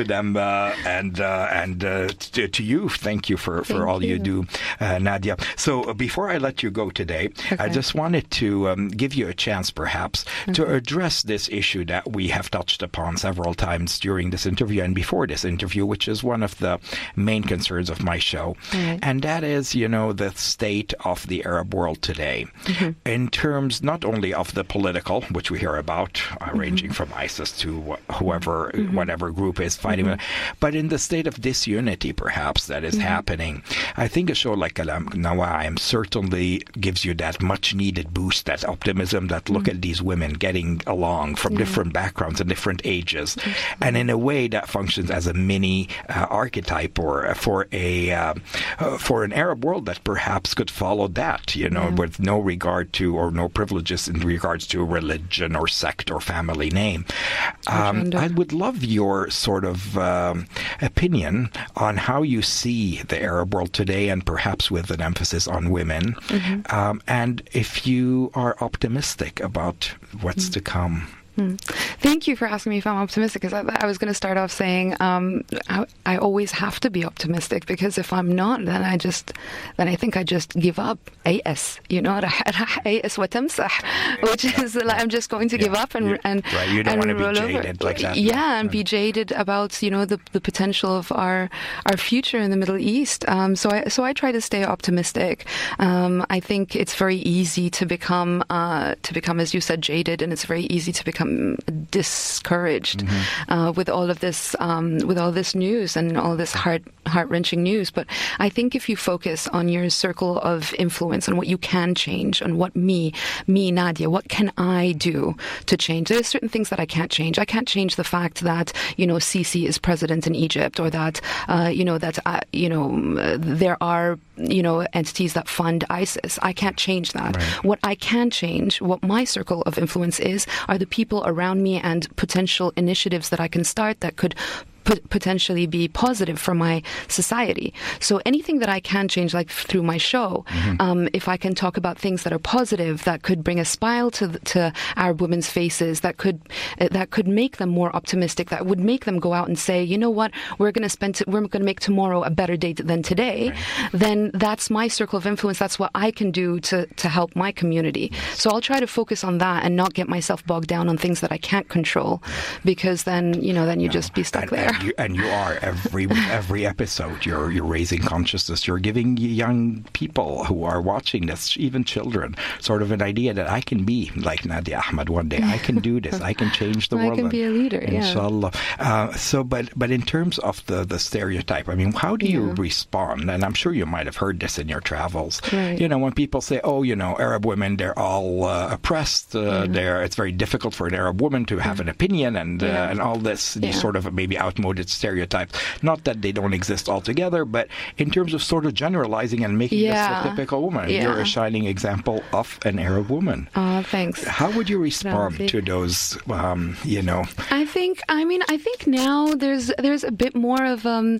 them and to you. Thank you for all you do, Nadia. So before I let you go today, I just wanted to give you a chance, perhaps, to address this issue that we have touched upon several times during this interview and before this interview, which is one of the main concerns of my show. Right. And that is, you know, the state of the Arab world today in terms not only of the political, which we hear about, ranging from ISIS to whoever, whatever group is fighting, but in the state of disunity, perhaps, that is happening. I think a show like Kalam Nawaem certainly gives you that much-needed boost, that optimism, that look at these women getting along from different backgrounds and different ages. Absolutely. And in a way that functions as a mini archetype for an Arab world that perhaps could follow that, you know, with no regard to or no privileges in regards to religion or sect or family name. I would love your sort of opinion on how you see the Arab world today, and perhaps with an emphasis on women, and if you are optimistic about what's to come. Thank you for asking me if I'm optimistic, because I was going to start off saying I always have to be optimistic, because if I'm not, then I think I just give up. You know, which is I'm just going to give up and you don't want to be jaded like that. Yeah, and be jaded about, you know, the potential of our future in the Middle East. So I try to stay optimistic. I think it's very easy to become, as you said, jaded, and it's very easy to become discouraged with all this news and all this heart-wrenching news. But I think if you focus on your circle of influence and what you can change, and what me Nadia, what can I do to change? There are certain things that I can't change. I can't change the fact that, you know, Sisi is president in Egypt, or that there are, you know, entities that fund ISIS. I can't change that. Right. What I can change, what my circle of influence is, are the people around me and potential initiatives that I can start that could potentially be positive for my society. So anything that I can change, like through my show, if I can talk about things that are positive, that could bring a smile to Arab women's faces, that could make them more optimistic, that would make them go out and say, you know what, we're going to make tomorrow a better day than today. Right. Then that's my circle of influence. That's what I can do to help my community. So I'll try to focus on that and not get myself bogged down on things that I can't control, because then you'd just be stuck there. And you are every episode. You're raising consciousness. You're giving young people who are watching this, even children, sort of an idea that I can be like Nadia Ahmad one day. I can do this. I can change the world. I can be a leader. Inshallah. Yeah. But in terms of the stereotype, I mean, how do you respond? And I'm sure you might have heard this in your travels. Right. You know, when people say, "Oh, you know, Arab women, they're all oppressed. It's very difficult for an Arab woman to have an opinion," and all this, these sort of maybe outmoded stereotypes. Not that they don't exist altogether, but in terms of sort of generalizing and making this a typical woman, you're a shining example of an Arab woman. Oh, thanks. How would you respond to those? I think now there's a bit more of an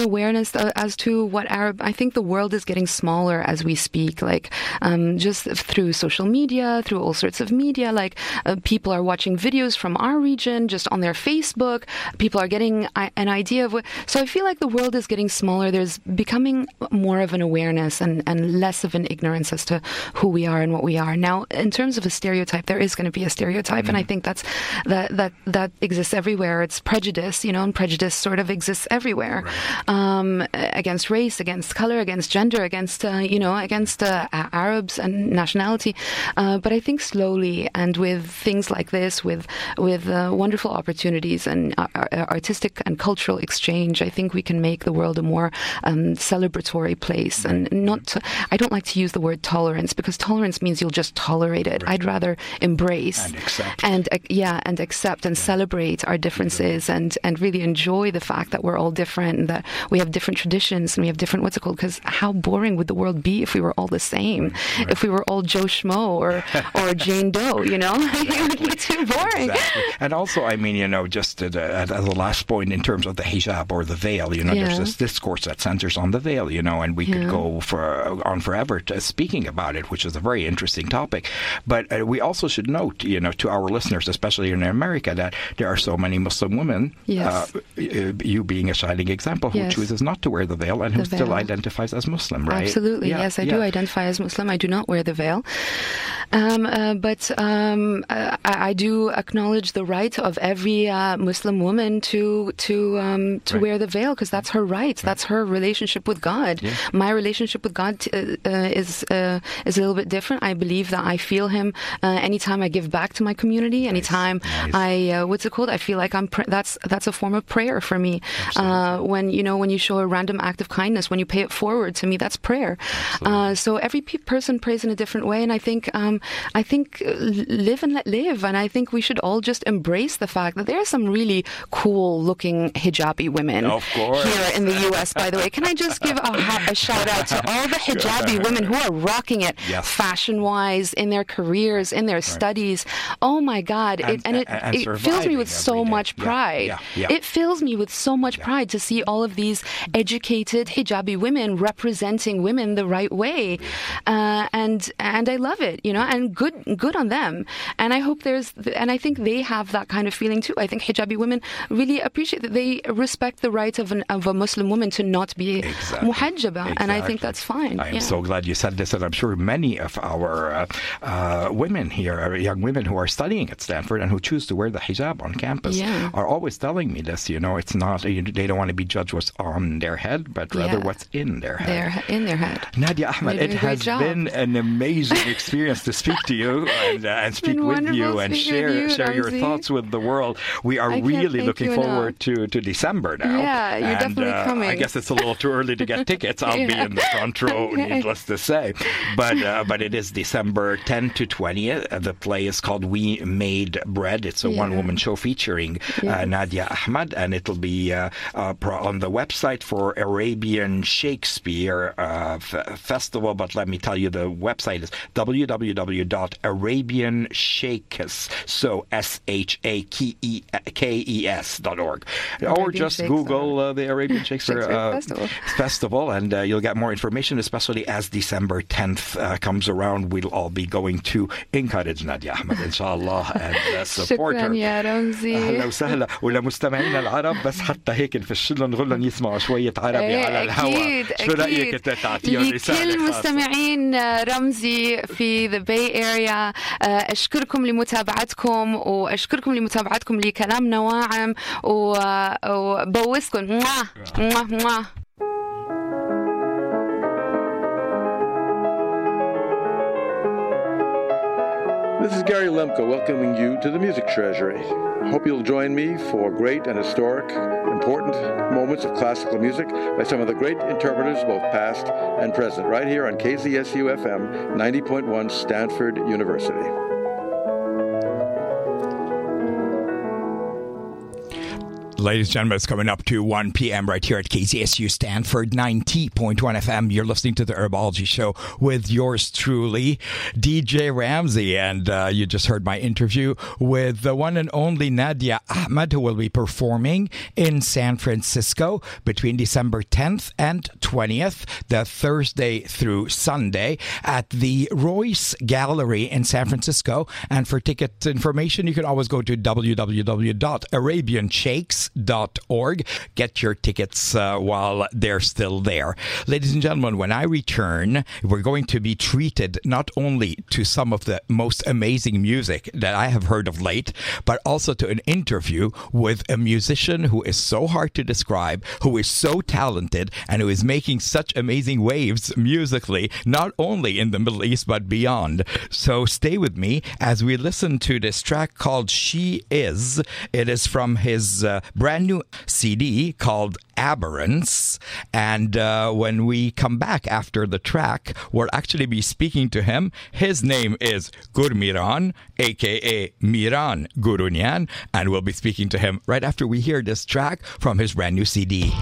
awareness as to what Arab. I think the world is getting smaller as we speak, like just through social media, through all sorts of media. Like people are watching videos from our region just on their Facebook. People are getting an idea of what. So I feel like the world is getting smaller. There's becoming more of an awareness and less of an ignorance as to who we are and what we are. Now, in terms of a stereotype, there is going to be a stereotype, and I think that exists everywhere. It's prejudice, you know, and prejudice sort of exists everywhere, against race, against color, against gender, against Arabs and nationality. But I think slowly, and with things like this, with wonderful opportunities and artistic and cultural exchange, I think we can make the world a more celebratory place. And I don't like to use the word tolerance, because tolerance means you'll just tolerate it. Right. I'd rather embrace and accept and celebrate our differences and really enjoy the fact that we're all different and that we have different traditions and we have different because how boring would the world be if we were all the same? Right. If we were all Joe Schmo or Jane Doe, you know, it would be too boring. Exactly. And also, I mean, you know, just at the last point in terms of the hijab or the veil, you know, there's this discourse that centers on the veil, you know, and we could go on forever speaking about it, which is a very interesting topic. But we also should note, you know, to our listeners, especially in America, that there are so many Muslim women, you being a shining example, who chooses not to wear the veil and who still identifies as Muslim, right? Absolutely, yes, I do identify as Muslim. I do not wear the veil. But I do acknowledge the right of every Muslim woman to wear the veil, because that's her right. That's her relationship with God. Yeah. My relationship with God is a little bit different. I believe that I feel Him anytime I give back to my community. Anytime I feel like I'm. That's a form of prayer for me. When you show a random act of kindness, when you pay it forward, to me that's prayer. So every person prays in a different way, and I think live and let live. And I think we should all just embrace the fact that there are some really cool-looking hijabi women here in the U.S., by the way. Can I just give a shout-out to all the hijabi women who are rocking it fashion-wise, in their careers, in their studies. Oh, my God. And it fills me with so much pride. It fills me with so much pride to see all of these educated hijabi women representing women the right way. And I love it, you know, and good on them. And I hope and I think they have that kind of feeling too. I think hijabi women really appreciate that. They respect the right of a Muslim woman to not be muhajjaba, and I think that's fine. I am so glad you said this, and I'm sure many of our women here, young women who are studying at Stanford and who choose to wear the hijab on campus, are always telling me this. You know, it's not, they don't want to be judged what's on their head, but rather what's in their head. Nadia Ahmad, it has been an amazing experience to speak to you and speak with you and share your thoughts with the world. We are really looking forward to December now. Yeah, you're definitely coming. I guess it's a little too early to get tickets. I'll be in the front row, needless to say. But it is December 10th to 20th. The play is called We Made Bread. It's a one-woman show featuring Nadia Ahmad, and it'll be on the website for Arabian Shakespeare Festival. But let me tell you, the website is www.arabianshakes, so shakes.org, or just Google the Arabian Shakespeare Festival, and you'll get more information, especially as December 10th comes around. We'll all be going to encourage Nadia Ahmad, inshallah, and support her. أهلا وسهلا. ولمستمعينا العرب بس حتى هيك نفشل لهم غلهم يسمعوا شوية عربي على الهواء. شو رأيك تعطيهم رسالة لكل مستمعين رمزي في the Bay Area؟ أشكركم لمتابعتكم لكلام نواعم وبوسكن. This is Gary Lemke welcoming you to the Music Treasury. Hope you'll join me for great and historic, important moments of classical music by some of the great interpreters, both past and present, right here on KZSU FM 90.1 Stanford University. Ladies and gentlemen, it's coming up to 1 p.m. right here at KZSU Stanford 90.1 FM. You're listening to the Herbology Show with yours truly, DJ Ramsey. And you just heard my interview with the one and only Nadia Ahmad, who will be performing in San Francisco between December 10th and 20th, the Thursday through Sunday, at the Royce Gallery in San Francisco. And for ticket information, you can always go to www.arabianshakes.org. Get your tickets while they're still there. Ladies and gentlemen, when I return, we're going to be treated not only to some of the most amazing music that I have heard of late, but also to an interview with a musician who is so hard to describe, who is so talented, and who is making such amazing waves musically, not only in the Middle East, but beyond. So stay with me as we listen to this track called She Is. It is from his brand new CD called Aberrance, and when we come back after the track, we'll actually be speaking to him. His name is Gurmiran, aka Miran Gurunian, and we'll be speaking to him right after we hear this track from his brand new CD.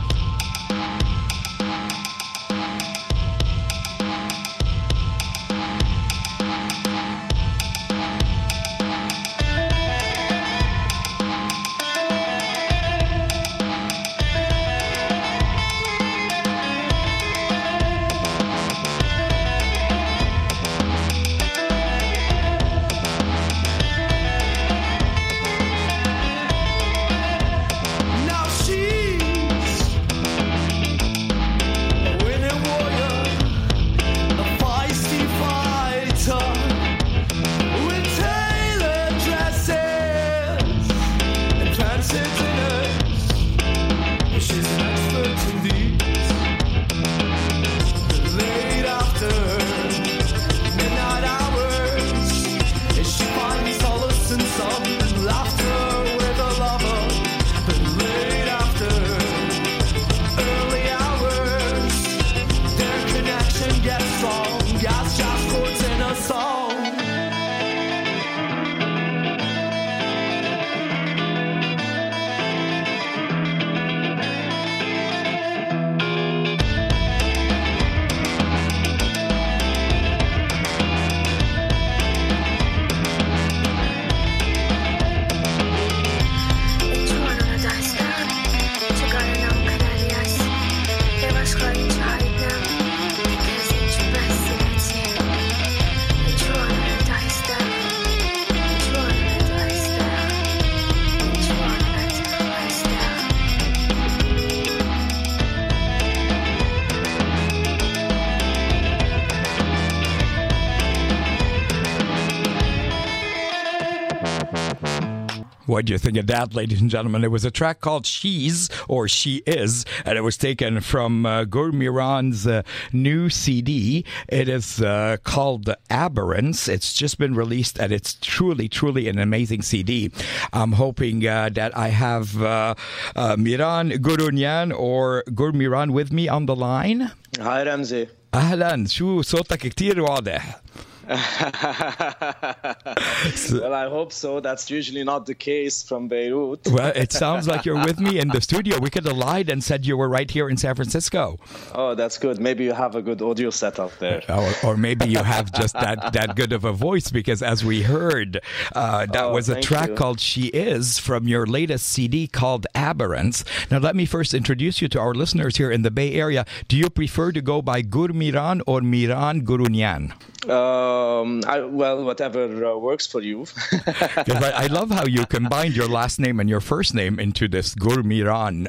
What do you think of that, ladies and gentlemen? It was a track called She's, or She Is, and it was taken from Gurmiran's new CD. It is called Aberrance. It's just been released, and it's truly, truly an amazing CD. I'm hoping that I have Miran Gurunian or Gurmiran with me on the line. Hi, Ramzi. أهلا. شو صوتك كتير واضح. Well, I hope so. That's usually not the case from Beirut. Well, it sounds like you're with me in the studio. We could have lied and said you were right here in San Francisco. Oh, that's good. Maybe you have a good audio setup there. Or maybe you have just that good of a voice, because as we heard, that was a track called She Is from your latest CD called Aberrance. Now, let me first introduce you to our listeners here in the Bay Area. Do you prefer to go by Gurmiran or Miran Gurunian? Well, whatever works for you. I love how you combined your last name and your first name into this Gurmiran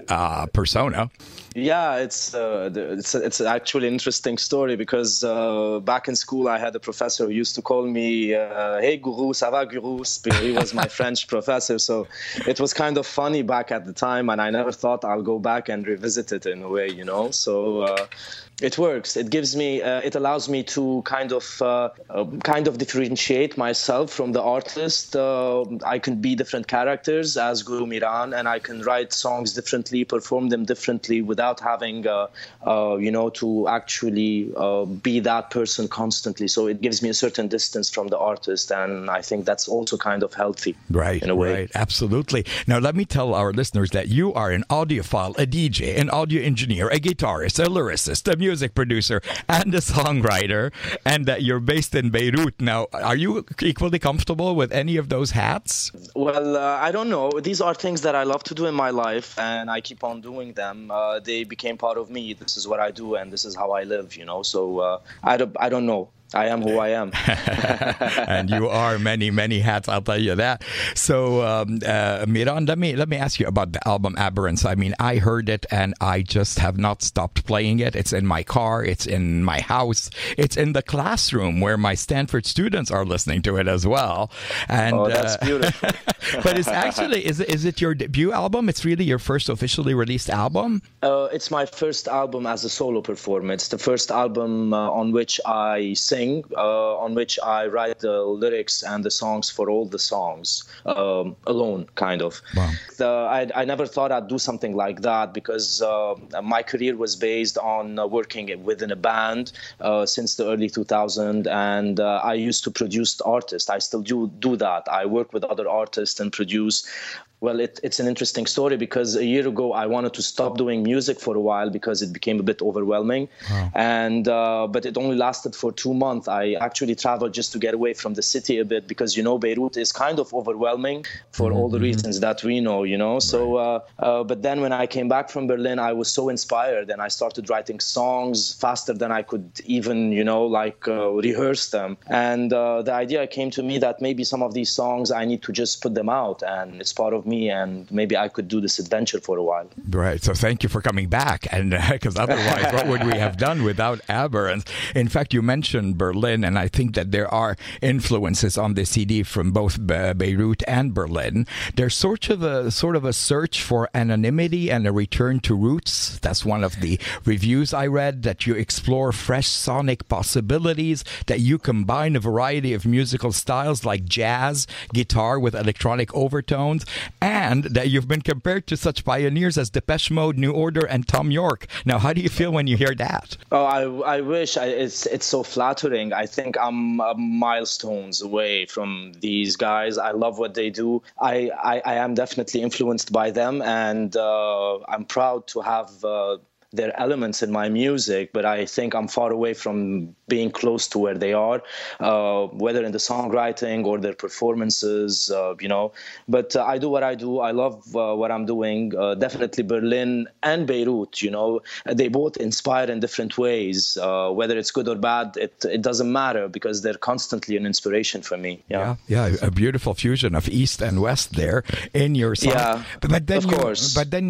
persona. Yeah, it's actually an interesting story because back in school I had a professor who used to call me, "Hey Guru, ça va Guru?" because he was my French professor. So it was kind of funny back at the time, and I never thought I'll go back and revisit it in a way, you know. So it works. It gives me, it allows me to kind of differentiate myself from the artist. I can be different characters as Guru Miran, and I can write songs differently, perform them differently without having, you know, to actually be that person constantly. So it gives me a certain distance from the artist, and I think that's also kind of healthy, right? In a way, right, absolutely. Now, let me tell our listeners that you are an audiophile, a DJ, an audio engineer, a guitarist, a lyricist, a music producer, and a songwriter, and that you're based in Beirut. Now, are you equally comfortable with any of those hats? Well, I don't know. These are things that I love to do in my life, and I keep on doing them. They became part of me. This is what I do, and this is how I live, you know. So I don't know. I am who I am. And you are many, many hats, I'll tell you that. So, Miran, let me ask you about the album Aberrance. I mean, I heard it and I just have not stopped playing it. It's in my car. It's in my house. It's in the classroom where my Stanford students are listening to it as well. And, oh, that's beautiful. But it's actually, is it your debut album? It's really your first officially released album? It's my first album as a solo performer. It's the first album on which I sing. On which I write the lyrics and the songs for all the songs alone, kind of. Wow. I never thought I'd do something like that because my career was based on working within a band since the early 2000s, and I used to produce artists. I still do that. I work with other artists and produce. Well, it's an interesting story because a year ago I wanted to stop doing music for a while because it became a bit overwhelming. Wow. And but it only lasted for 2 months. I actually traveled just to get away from the city a bit because, you know, Beirut is kind of overwhelming for all the reasons that we know, you know. Right. So but then when I came back from Berlin, I was so inspired and I started writing songs faster than I could even, you know, like rehearse them. And the idea came to me that maybe some of these songs I need to just put them out, and it's part of me, and maybe I could do this adventure for a while. Right. So thank you for coming back, and because otherwise what would we have done without Aberrance? In fact, you mentioned Berlin, and I think that there are influences on the CD from both Beirut and Berlin. There's sort of a search for anonymity and a return to roots. That's one of the reviews I read, that you explore fresh sonic possibilities, that you combine a variety of musical styles like jazz, guitar with electronic overtones, and that you've been compared to such pioneers as Depeche Mode, New Order, and Thom Yorke. Now, how do you feel when you hear that? Oh, I wish. It's so flattering. I think I'm milestones away from these guys. I love what they do. I am definitely influenced by them, and I'm proud to have their elements in my music, but I think I'm far away from being close to where they are, whether in the songwriting or their performances, you know. But I do what I do. I love what I'm doing. Definitely Berlin and Beirut, you know, they both inspire in different ways. Whether it's good or bad, it doesn't matter because they're constantly an inspiration for me. Yeah, a beautiful fusion of East and West there in your song. Yeah, But then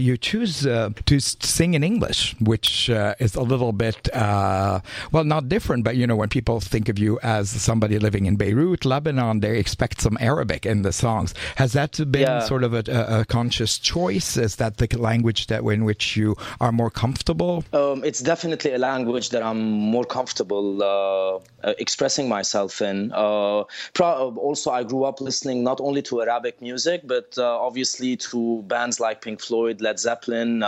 you choose to sing in English, which is a little bit, well, not different, but, you know, when people think of you as somebody living in Beirut, Lebanon, they expect some Arabic in the songs. Has that been sort of a conscious choice? Is that the language that in which you are more comfortable? It's definitely a language that I'm more comfortable expressing myself in. Also, I grew up listening not only to Arabic music, but obviously to bands like Pink Floyd, Led Zeppelin,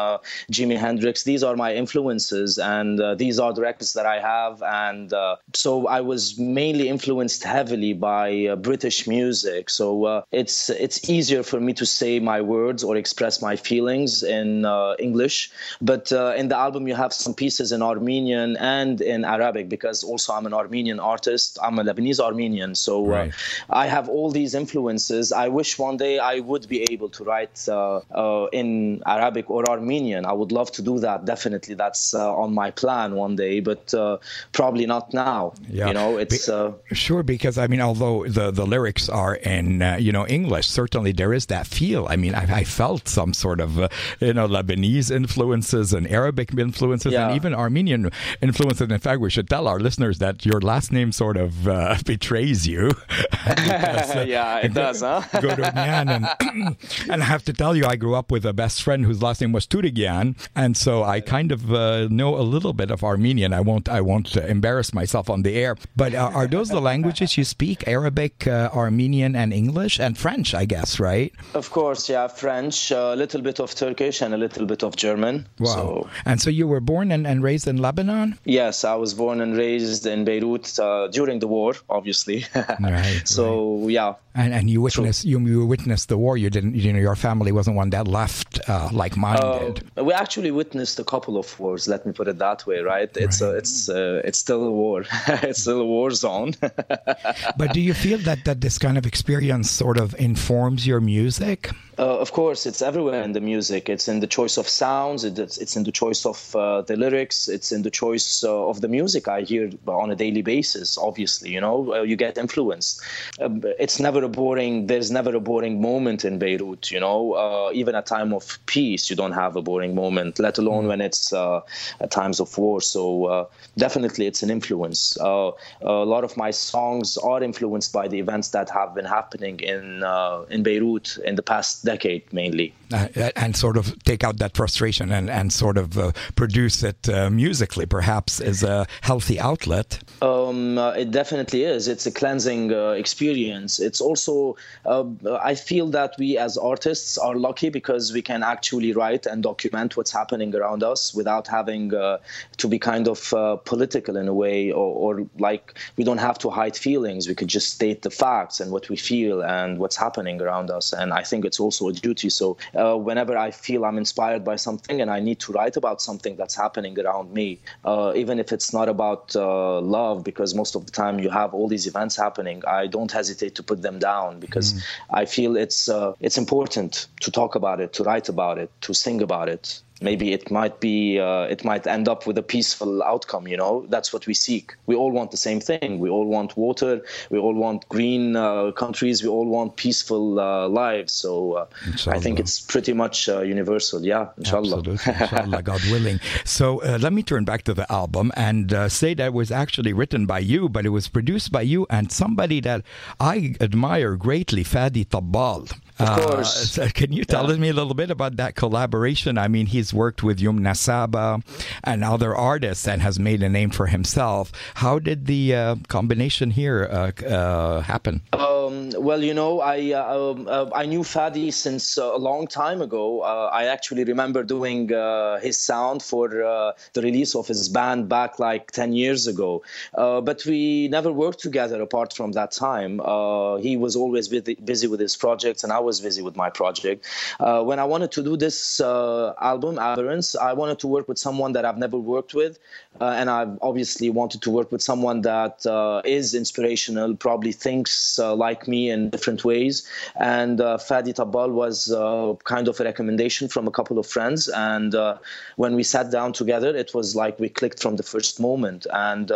Jimi Hendrix. These are my influences, and these are the records that I have, and so I was mainly influenced heavily by British music. So it's easier for me to say my words or express my feelings in English, but in the album you have some pieces in Armenian and in Arabic, because also I'm an Armenian artist. I'm a Lebanese Armenian, so right. I have all these influences. I wish one day I would be able to write in Arabic or Armenian. I would love to do that. Definitely, that's on my plan one day, but probably not now. Yeah. You know, it's sure, because I mean, although the lyrics are in you know, English, certainly there is that feel. I mean, I felt some sort of you know, Lebanese influences and Arabic influences, yeah, and even Armenian influences. And in fact, we should tell our listeners that your last name sort of betrays you. Because, yeah, it does, huh? Gurunian, and I have to tell you, I grew up with a best friend whose last name was Turigian, and so I kind of know a little bit of Armenian. I won't embarrass myself on the air. But are those the languages you speak? Arabic, Armenian, and English, and French, I guess, right? Of course, yeah, French, a little bit of Turkish, and a little bit of German. Wow! So. And so you were born and raised in Lebanon? Yes, I was born and raised in Beirut during the war, obviously. Right. So right. Yeah. And you witnessed you witnessed the war. You didn't. You know, your family wasn't one that left like mine did. We actually witnessed a couple of wars. Let me put it that way, right? It's right. It's still a war. It's still a war zone. But do you feel that this kind of experience sort of informs your music? Of course, it's everywhere in the music. It's in the choice of sounds. It's in the choice of the lyrics. It's in the choice of the music I hear on a daily basis. Obviously, you know, you get influenced. It's never a boring. There's never a boring moment in Beirut. You know, even at time of peace, you don't have a boring moment. Let alone when it's at times of war. So definitely, it's an influence. A lot of my songs are influenced by the events that have been happening in Beirut in the past decade, mainly. And sort of take out that frustration and sort of produce it musically, perhaps, is a healthy outlet. It definitely is. It's a cleansing experience. It's also, I feel that we as artists are lucky because we can actually write and document what's happening around us without having to be kind of political in a way, or like we don't have to hide feelings. We could just state the facts and what we feel and what's happening around us. And I think it's also a duty. So whenever I feel I'm inspired by something and I need to write about something that's happening around me, even if it's not about love, because most of the time you have all these events happening, I don't hesitate to put them down because I feel it's important to talk about it, to write about it, to sing about it. Maybe it might be, it might end up with a peaceful outcome, you know. That's what we seek. We all want the same thing. We all want water. We all want green countries. We all want peaceful lives. So I think it's pretty much universal. Yeah, inshallah. Absolutely. Inshallah, God willing. So let me turn back to the album and say that it was actually written by you, but it was produced by you and somebody that I admire greatly, Fadi Tabbal. Of course. Can you tell me a little bit about that collaboration? I mean, he's worked with Yumna Saba and other artists and has made a name for himself. How did the combination here happen? Well, you know, I knew Fadi since a long time ago. I actually remember doing his sound for the release of his band back like 10 years ago. But we never worked together apart from that time. He was always busy with his projects and I was busy with my project. When I wanted to do this album, Aberrance, I wanted to work with someone that I've never worked with. And I obviously wanted to work with someone that is inspirational, probably thinks like me in different ways. And Fadi Tabbal was kind of a recommendation from a couple of friends. And when we sat down together, it was like we clicked from the first moment. And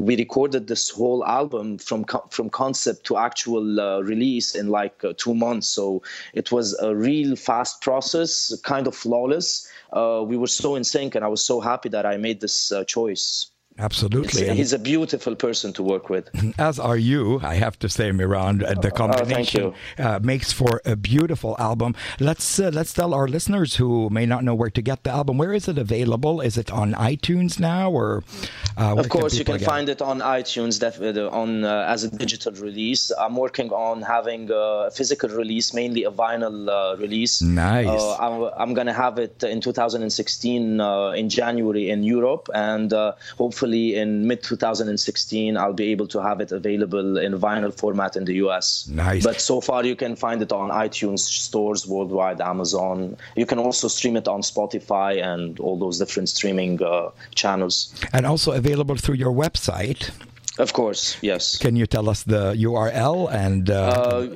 we recorded this whole album from concept to actual release in like 2 months. So it was a real fast process, kind of flawless. We were so in sync, and I was so happy that I made this choice. Absolutely. He's a beautiful person to work with. As are you, I have to say, Miran. The combination makes for a beautiful album. Let's tell our listeners who may not know where to get the album. Where is it available? Is it on iTunes now? Or of course, you can find it on iTunes on as a digital release. I'm working on having a physical release, mainly a vinyl release. Nice. I'm going to have it in 2016 in January in Europe, and hopefully in mid-2016, I'll be able to have it available in vinyl format in the US. Nice. But so far, you can find it on iTunes stores worldwide, Amazon. You can also stream it on Spotify and all those different streaming channels. And also available through your website. Of course, yes. Can you tell us the URL? And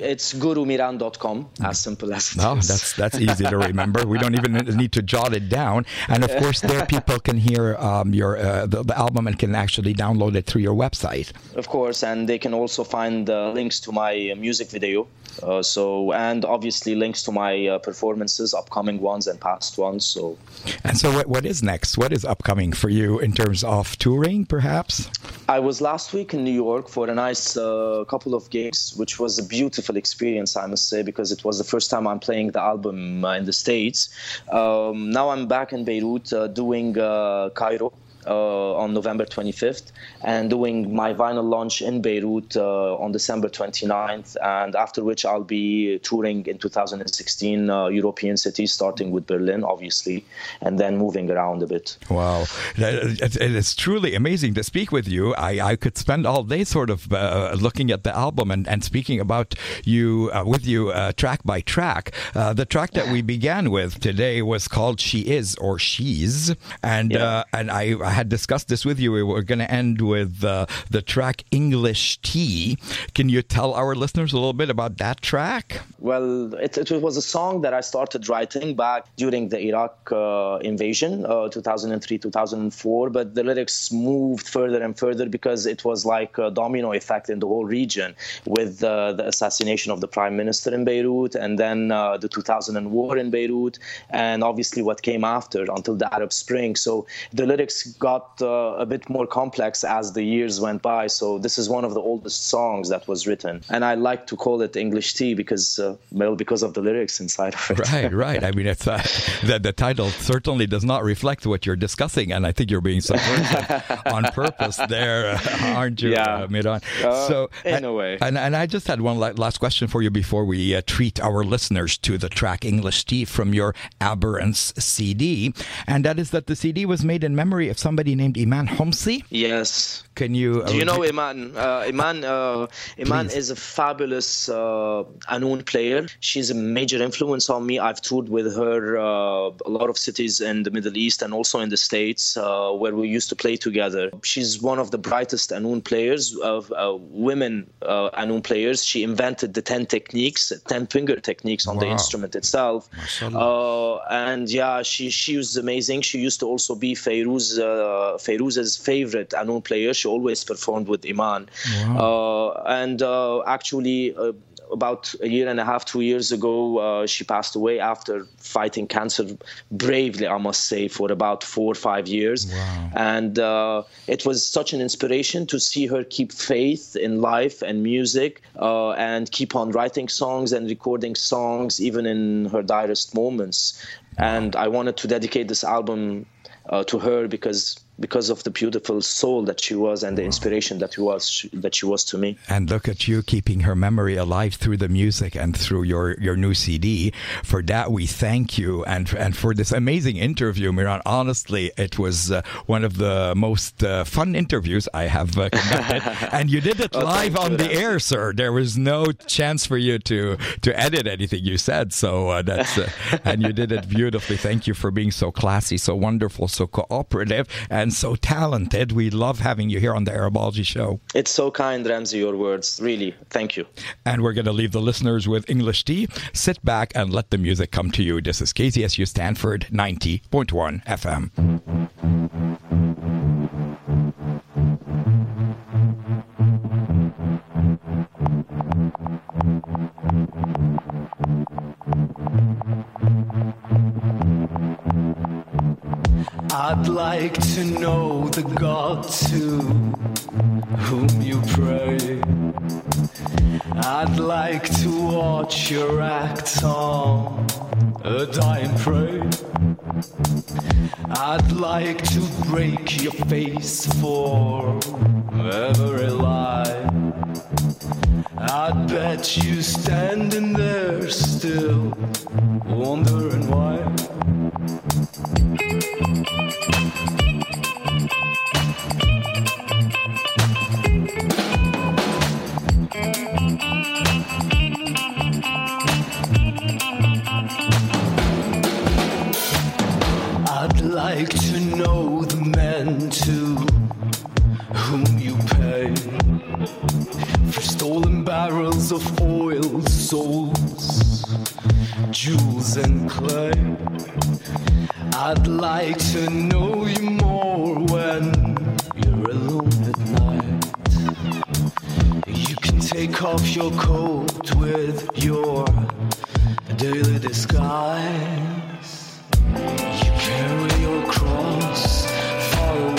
it's gurumiran.com, as simple as it is. That's easy to remember. We don't even need to jot it down. And of course, there people can hear your the album and can actually download it through your website. Of course, and they can also find links to my music video. And obviously links to my performances, upcoming ones and past ones. So. And so what is next? What is upcoming for you in terms of touring, perhaps? I was last week in New York for a nice couple of gigs, which was a beautiful experience, I must say, because it was the first time I'm playing the album in the States. Now I'm back in Beirut doing Cairo on November 25th and doing my vinyl launch in Beirut on December 29th, and after which I'll be touring in 2016 European cities, starting with Berlin, obviously, and then moving around a bit. Wow. It's truly amazing to speak with you. I could spend all day sort of looking at the album and speaking about you with you track by track. The track that we began with today was called She Is or She's, and I had discussed this with you. We were going to end with the track English Tea. Can you tell our listeners a little bit about that track? Well, it was a song that I started writing back during the Iraq invasion, 2003-2004, but the lyrics moved further and further because it was like a domino effect in the whole region, with the assassination of the prime minister in Beirut, and then the 2000 war in Beirut, and obviously what came after until the Arab Spring. So the lyrics got a bit more complex as the years went by. So this is one of the oldest songs that was written, and I like to call it English Tea because of the lyrics inside of it. Right. I mean, it's the title certainly does not reflect what you're discussing, and I think you're being subversive on purpose there, aren't you, Miran? So in a way. And I just had one last question for you before we treat our listeners to the track English Tea from your Aberrance CD, and that is that the CD was made in memory of somebody named Iman Homsi. Yes. Can you? Do you know Iman? Iman is a fabulous Anoun player. She's a major influence on me. I've toured with her a lot of cities in the Middle East and also in the States, where we used to play together. She's one of the brightest Anoun players, women Anoun players. She invented the 10 finger techniques on the instrument itself. She was amazing. She used to also be Feyruz's favorite Anoun player. She always performed with Iman. Wow. About a year and a half, 2 years ago, she passed away after fighting cancer bravely, I must say, for about 4 or 5 years. Wow. And it was such an inspiration to see her keep faith in life and music, and keep on writing songs and recording songs even in her direst moments. Wow. And I wanted to dedicate this album to her because of the beautiful soul that she was and the inspiration that she was to me. And look at you keeping her memory alive through the music and through your new CD. For that, we thank you. And for this amazing interview, Miran, honestly, it was one of the most fun interviews I have conducted. And you did it live on the air, sir. There was no chance for you to edit anything you said. So and you did it beautifully. Thank you for being so classy, so wonderful, so cooperative, and so talented. We love having you here on the Arabology Show. It's so kind, Ramzi, your words. Really, thank you. And we're going to leave the listeners with English Tea. Sit back and let the music come to you. This is KZSU Stanford 90.1 FM. I'd like to know the God to whom you pray. I'd like to watch your act on a dying prey. I'd like to break your face for every lie. I'd bet you standing there still wondering why. I'd like to know the man to whom you pay for stolen barrels of oil, souls, jewels and clay. I'd like to know you more when you're alone at night. You can take off your coat with your daily disguise. You carry your cross far away.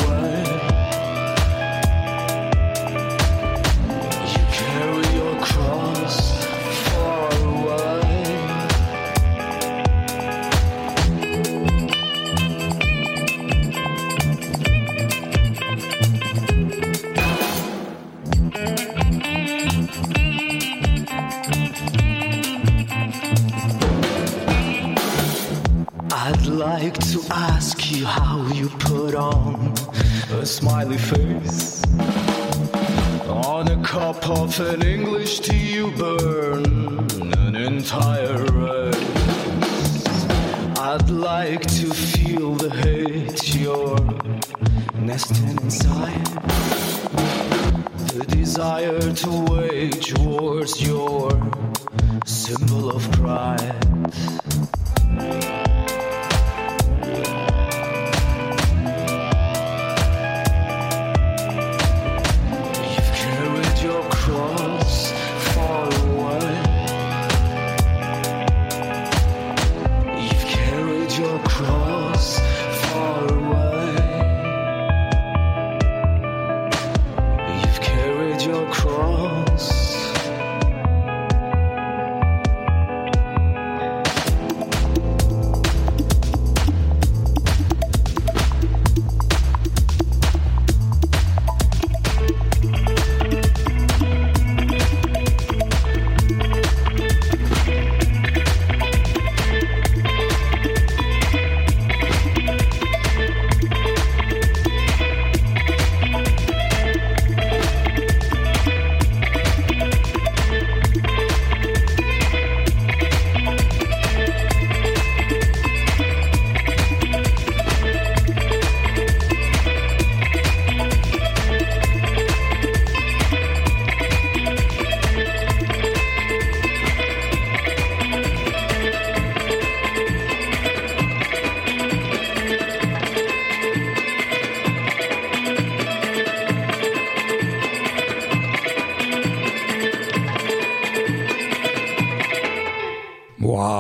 You carry your cross. I'd like to ask you how you put on a smiley face on a cup of an English tea. You burn an entire race. I'd like to feel the hate you're nesting inside, the desire to wage war's your symbol of pride.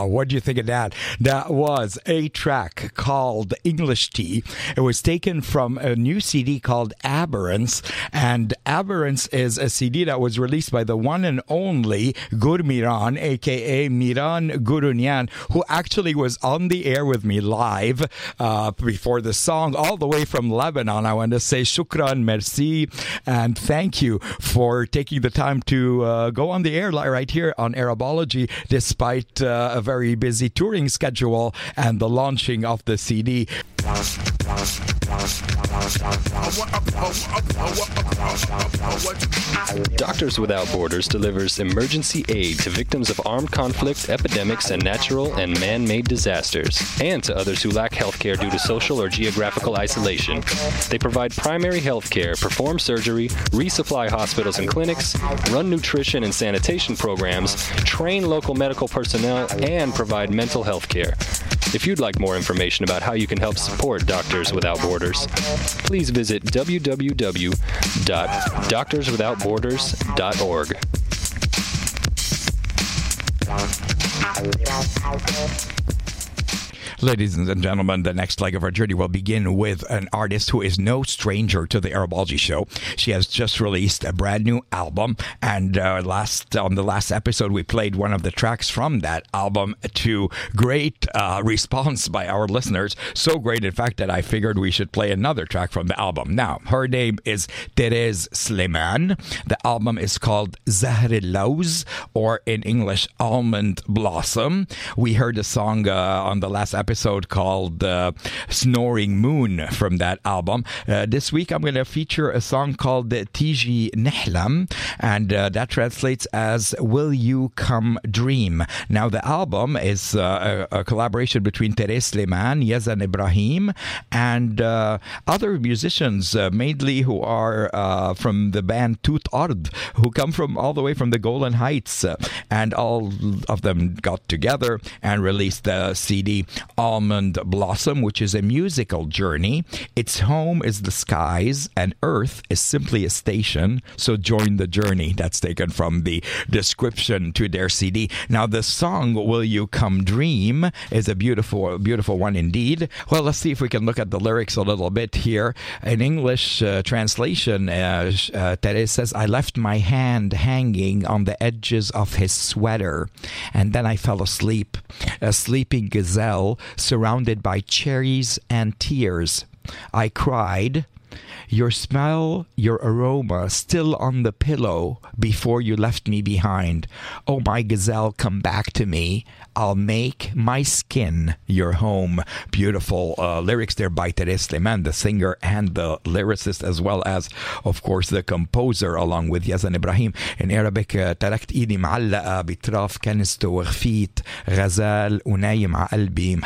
What do you think of that? That was a track called English Tea. It was taken from a new CD called Aberrance, and Aberrance is a CD that was released by the one and only Miran, a.k.a. Miran Gurunian, who actually was on the air with me live before the song, all the way from Lebanon. I want to say shukran, merci, and thank you for taking the time to go on the air right here on Arabology, despite a very busy touring schedule and the launching of the CD. Doctors Without Borders delivers emergency aid to victims of armed conflict, epidemics, and natural and man-made disasters, and to others who lack health care due to social or geographical isolation. They provide primary health care, perform surgery, resupply hospitals and clinics, run nutrition and sanitation programs, train local medical personnel, and provide mental health care. If you'd like more information about how you can help support Doctors Without Borders, please visit www.doctorswithoutborders.org. Ladies and gentlemen, the next leg of our journey will begin with an artist who is no stranger to the Arabology show. She has just released a brand new album, and on the last episode, we played one of the tracks from that album to great response by our listeners. So great, in fact, that I figured we should play another track from the album. Now, her name is Terez Sliman. The album is called Zahr al-Lawz, or in English, Almond Blossom. We heard a song on the last episode episode called Snoring Moon from that album. This week I'm going to feature a song called Tiji Nihlam, and that translates as Will You Come Dream. Now the album is a collaboration between Terez Sliman, Yazan Ibrahim, and other musicians, mainly who are from the band Toot Ard, who come from all the way from the Golan Heights, and all of them got together and released the CD Almond Blossom, which is a musical journey. Its home is the skies and Earth is simply a station, so join the journey. That's taken from the description to their CD. Now the song Will You Come Dream is a beautiful, beautiful one indeed. Well, let's see if we can look at the lyrics a little bit here. In English translation, Terez says, I left my hand hanging on the edges of his sweater, and then I fell asleep, a sleeping gazelle surrounded by cherries and tears. I cried, your smell, your aroma still on the pillow before you left me behind. Oh, my gazelle, come back to me. I'll make my skin your home. Beautiful lyrics there by Terez Sliman, the singer and the lyricist, as well as, of course, the composer, along with Yazan Ibrahim. In Arabic, تركت إيدي معلقة بطراف كنزته وغفيت غزال ونايم على قلبي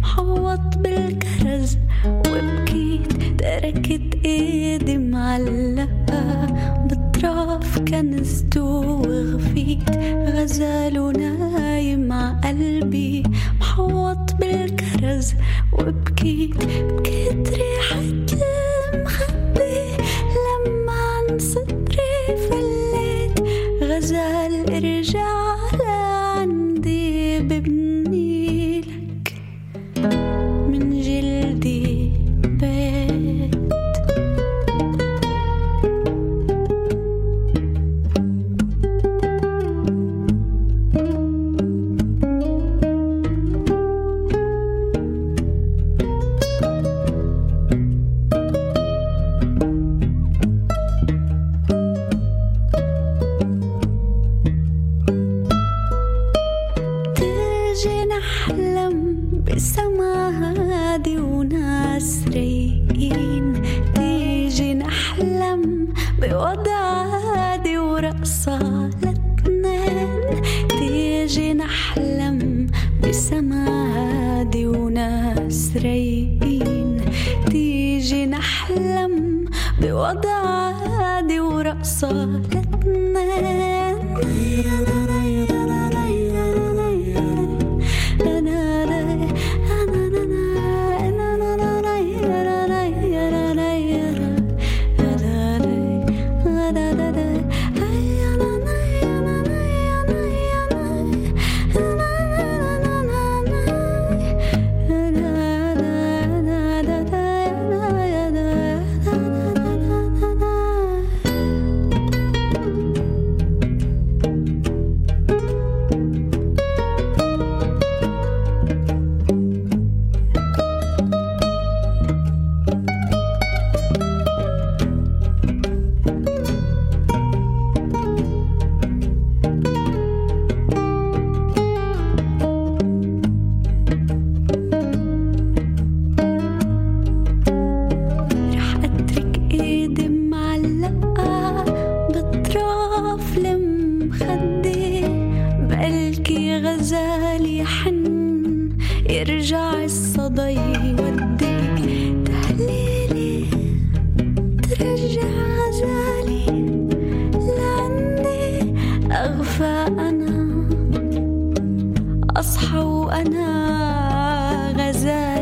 محوط بالكرز وبكيت غزال ارجع لعندي ببني لك من جلدي بيت. Here she is, Terez Sliman, تيجي نحلم, Will You Come Dream. ارجع الصدى يوديك تحليلي ترجع غزالي لعندي أغفى أنا أصحى وأنا غزالي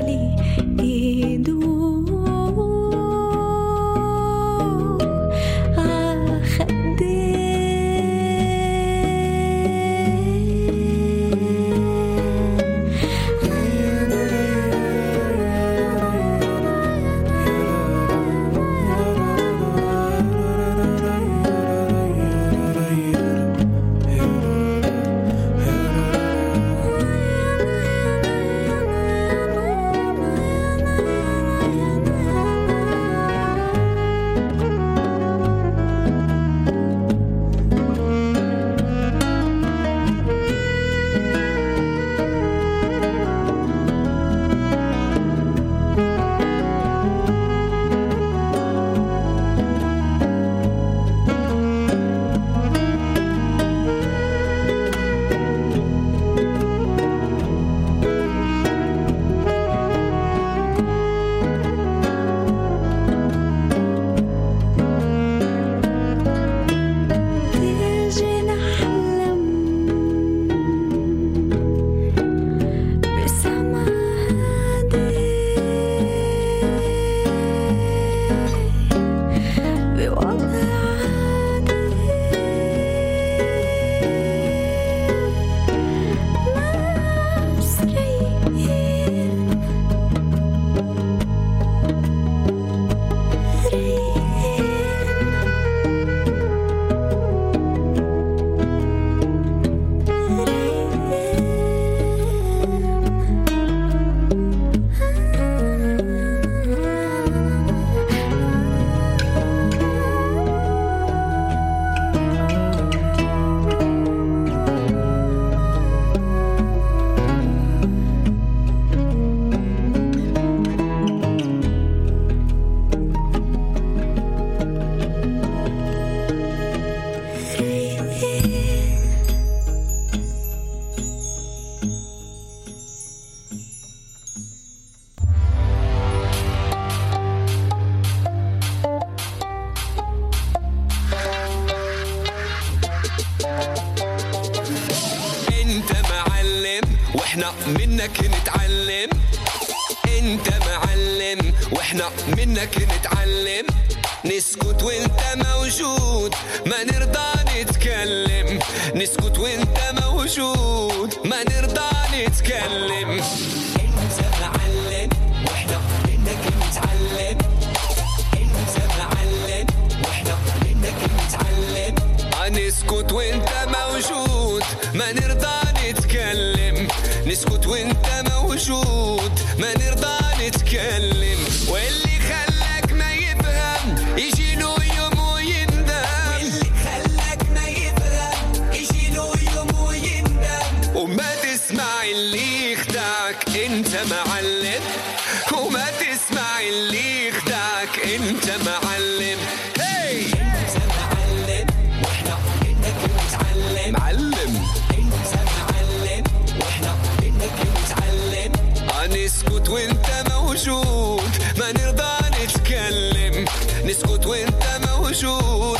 نسكت وانت موجود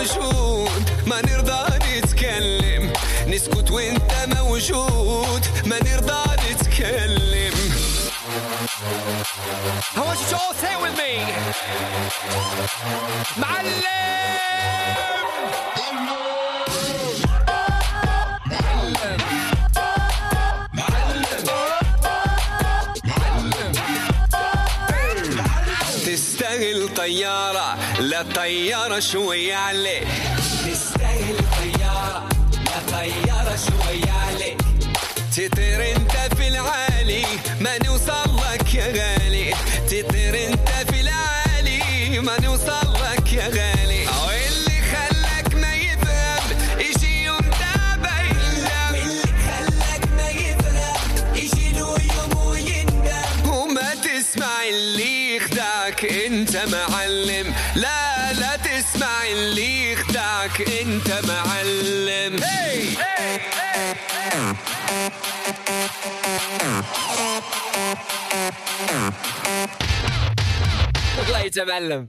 موجود ما نرضى نتكلم نسكت وانت موجود ما نرضى نتكلم I want you to all say it with me معلم تستاهل طيارة لا طيارة شوي عليك تستاهل طيارة لا طيارة شوي عليك تطير انت في العالي ما نوصل لك يا غالي تطير انت في العالي ما نوصل لك يا غالي اللي خلاك ما يفهم يجي يوم تابع يندم اللي خلاك ما يفهم يجي له يوم ويندم وما تسمع اللي انت معلم لا لا تسمع اللي يخدعك انت معلم hey! Hey! Hey! Hey! الله يتعلم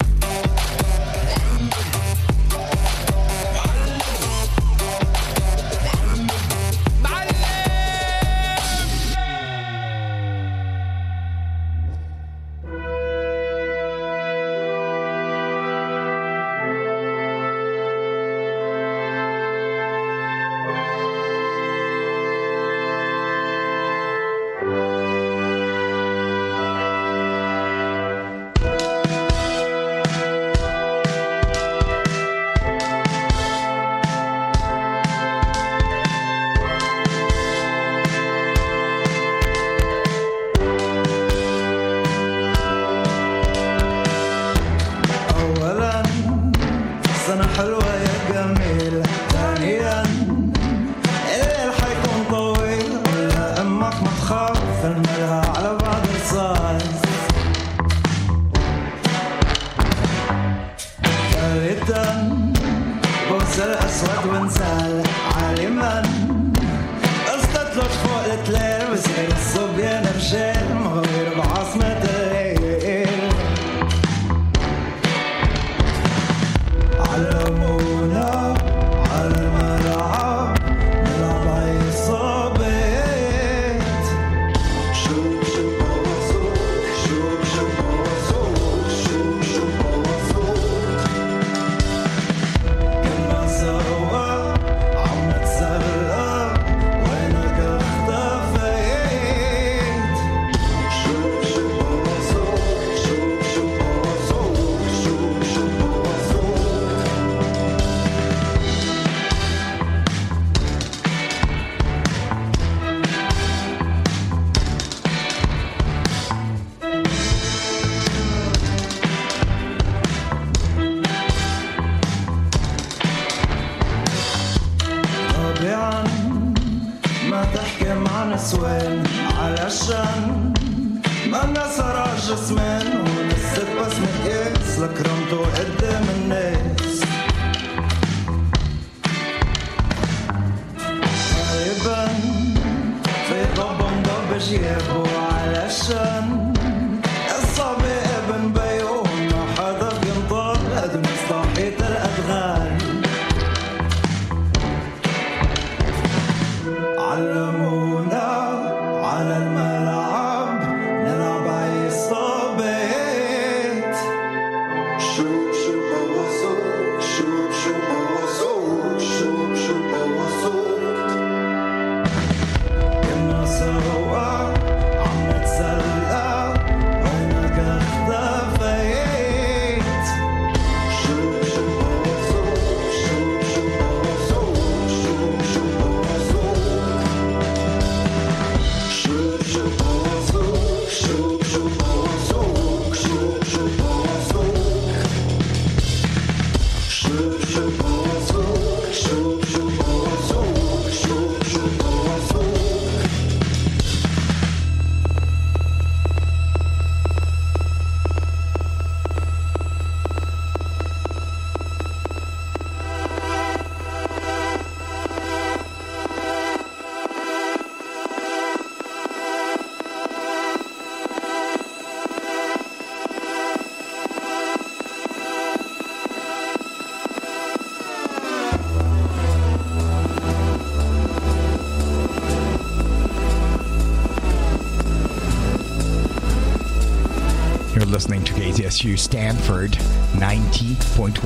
listening to KZSU Stanford 90.1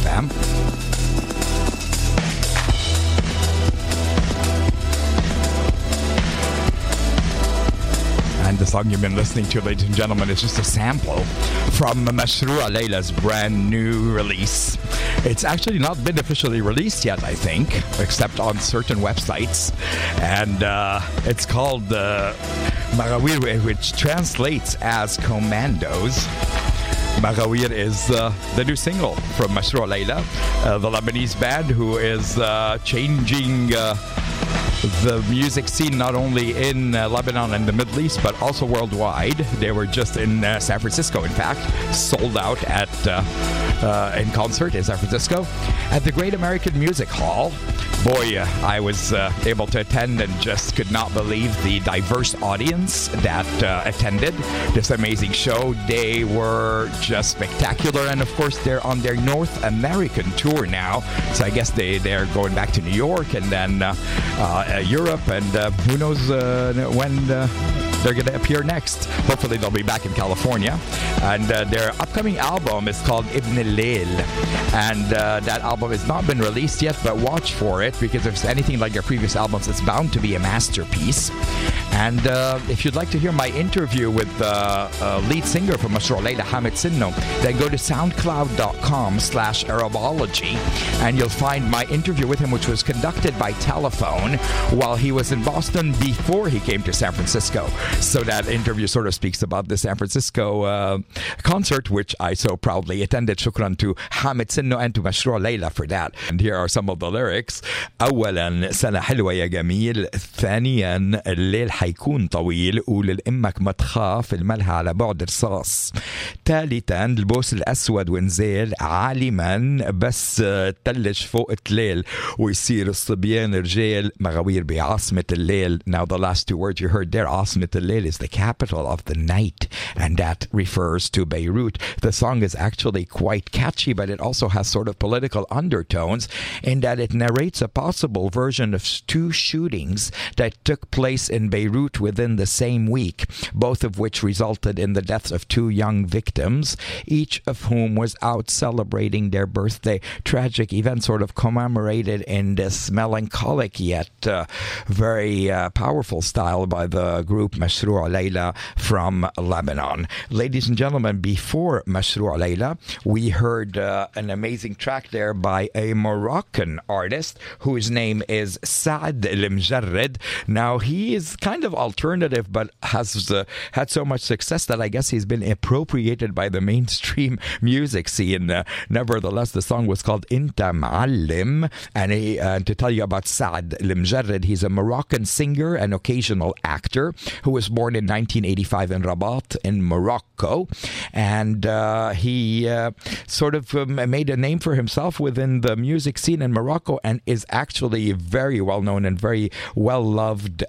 FM. And the song you've been listening to, ladies and gentlemen, is just a sample from Mashrou' Leila's brand new release. It's actually not been officially released yet, I think, except on certain websites. And it's called Maghawir, which translates as Commandos. Maghawir is the new single from Mashrou' Leila, the Lebanese band who is changing the music scene not only in Lebanon and the Middle East, but also worldwide. They were just in San Francisco, in fact, sold out at in concert in San Francisco at the Great American Music Hall. Boy, I was able to attend and just could not believe the diverse audience that attended this amazing show. They were just spectacular. And of course, they're on their North American tour now. So I guess they're going back to New York and then Europe. And who knows when they're going to appear next. Hopefully, they'll be back in California. And their upcoming album is called Ibn al-Layl. And that album has not been released yet, but watch for it, because if it's anything like their previous albums, it's bound to be a masterpiece. And if you'd like to hear my interview with the lead singer from Mashrou' Leila, Hamed Sinno, then go to soundcloud.com/Arabology, and you'll find my interview with him, which was conducted by telephone while he was in Boston before he came to San Francisco. So that interview sort of speaks about the San Francisco concert, which I so proudly attended. Shukran to Hamed Sinno and to Mashrou' Leila for that. And here are some of the lyrics. أولا سنة حلوة يا جميل، ثانيا الليل حيكون طويل، قول لأمك ما تخاف الملها على بعد رصاص، ثالثا البوس الأسود ونزيل، عالما بس تلج فوق تليل ويصير الصبيان رجال مغاوير بعاصمة الليل. Now the last two words you heard there, عاصمة الليل, is the capital of the night, and that refers to Beirut. The song is actually quite catchy, but it also has sort of political undertones in that it narrates a possible version of two shootings that took place in Beirut within the same week, both of which resulted in the deaths of two young victims, each of whom was out celebrating their birthday. Tragic event sort of commemorated in this melancholic yet very powerful style by the group Mashrou' Leila from Lebanon. Ladies and gentlemen, before Mashrou' Leila, we heard an amazing track there by a Moroccan artist whose name is Saad Lamjarred. Now, he is kind of alternative, but has had so much success that I guess he's been appropriated by the mainstream music scene. Nevertheless, the song was called Enta M3lm, and to tell you about Saad Lamjarred, he's a Moroccan singer and occasional actor who was born in 1985 in Rabat in Morocco, and he sort of made a name for himself within the music scene in Morocco, and is actually very well known and very well loved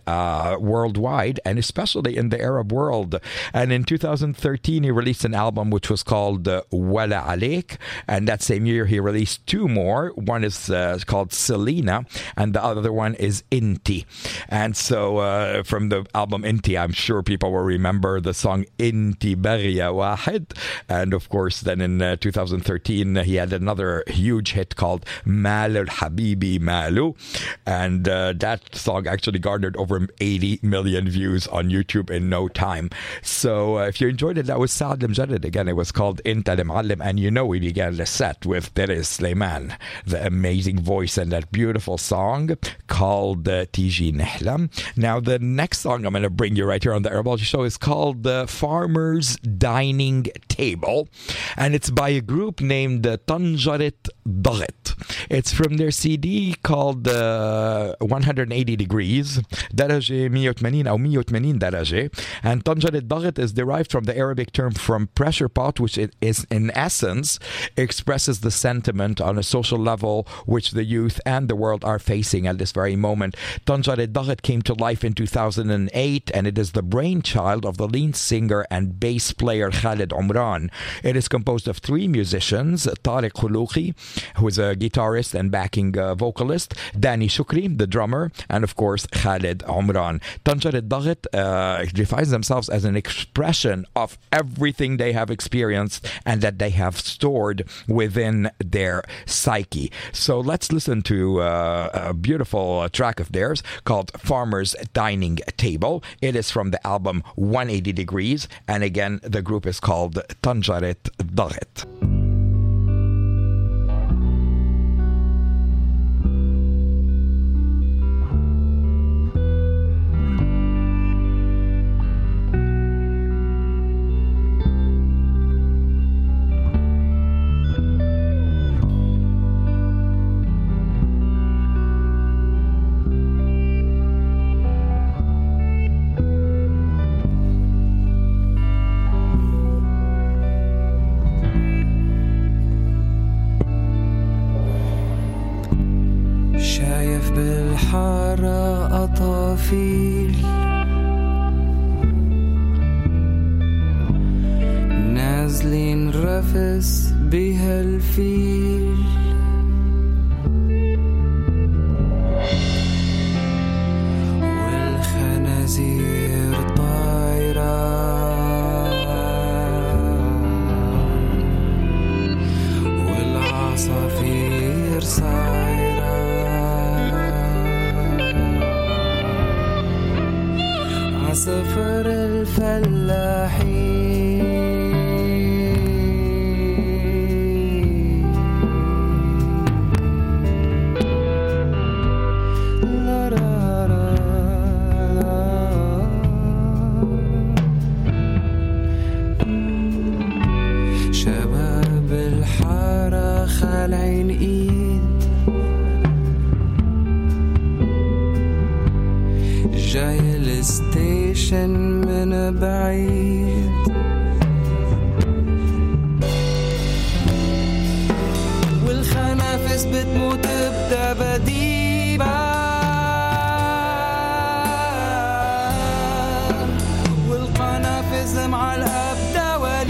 worldwide, and especially in the Arab world. And in 2013 he released an album which was called Wala Alek, and that same year he released two more. One is called Selena, and the other one is Inti. And so from the album Inti, I'm sure people will remember the song Inti Baghya Wahid. And of course then in 2013 he had another huge hit called Malul Habibi Malu, and that song actually garnered over 80 million views on YouTube in no time. So if you enjoyed it, that was Saad Lamjarred. Again, it was called Enta M3lm, and you know we began the set with Terez Sliman, the amazing voice, and that beautiful song called Tiji Nihlam. Now the next song I'm going to bring you right here on the Arabology Show is called The Farmer's Dining Table, and it's by a group named Tanjaret Daghet. It's from their CD called 180 Degrees, درجة 180 أو 180 درجة, and Tanjaret Daghet is derived from the Arabic term from pressure pot, which it is in essence expresses the sentiment on a social level which the youth and the world are facing at this very moment. Tanjaret Daghet came to life in 2008, and it is the brainchild of the lead singer and bass player Khaled Omran. It is composed of three musicians, Tariq Khoulouki, who is a guitarist guitarist and backing vocalist, Dani Shukri, the drummer, and of course Khaled Omran. Tanjaret Daghet defines themselves as an expression of everything they have experienced and that they have stored within their psyche. So let's listen to a beautiful track of theirs called Farmer's Dining Table. It is from the album 180 Degrees, and again the group is called Tanjaret Daghet. نازلين رفس بها الفيل والخنازير طايرة والعصافير صايرة عصفر الفلاحين خالعين ايد جاي الستيشن من بعيد والخنافس بتموت بدباديبة والقنافس معلقة بدواليبة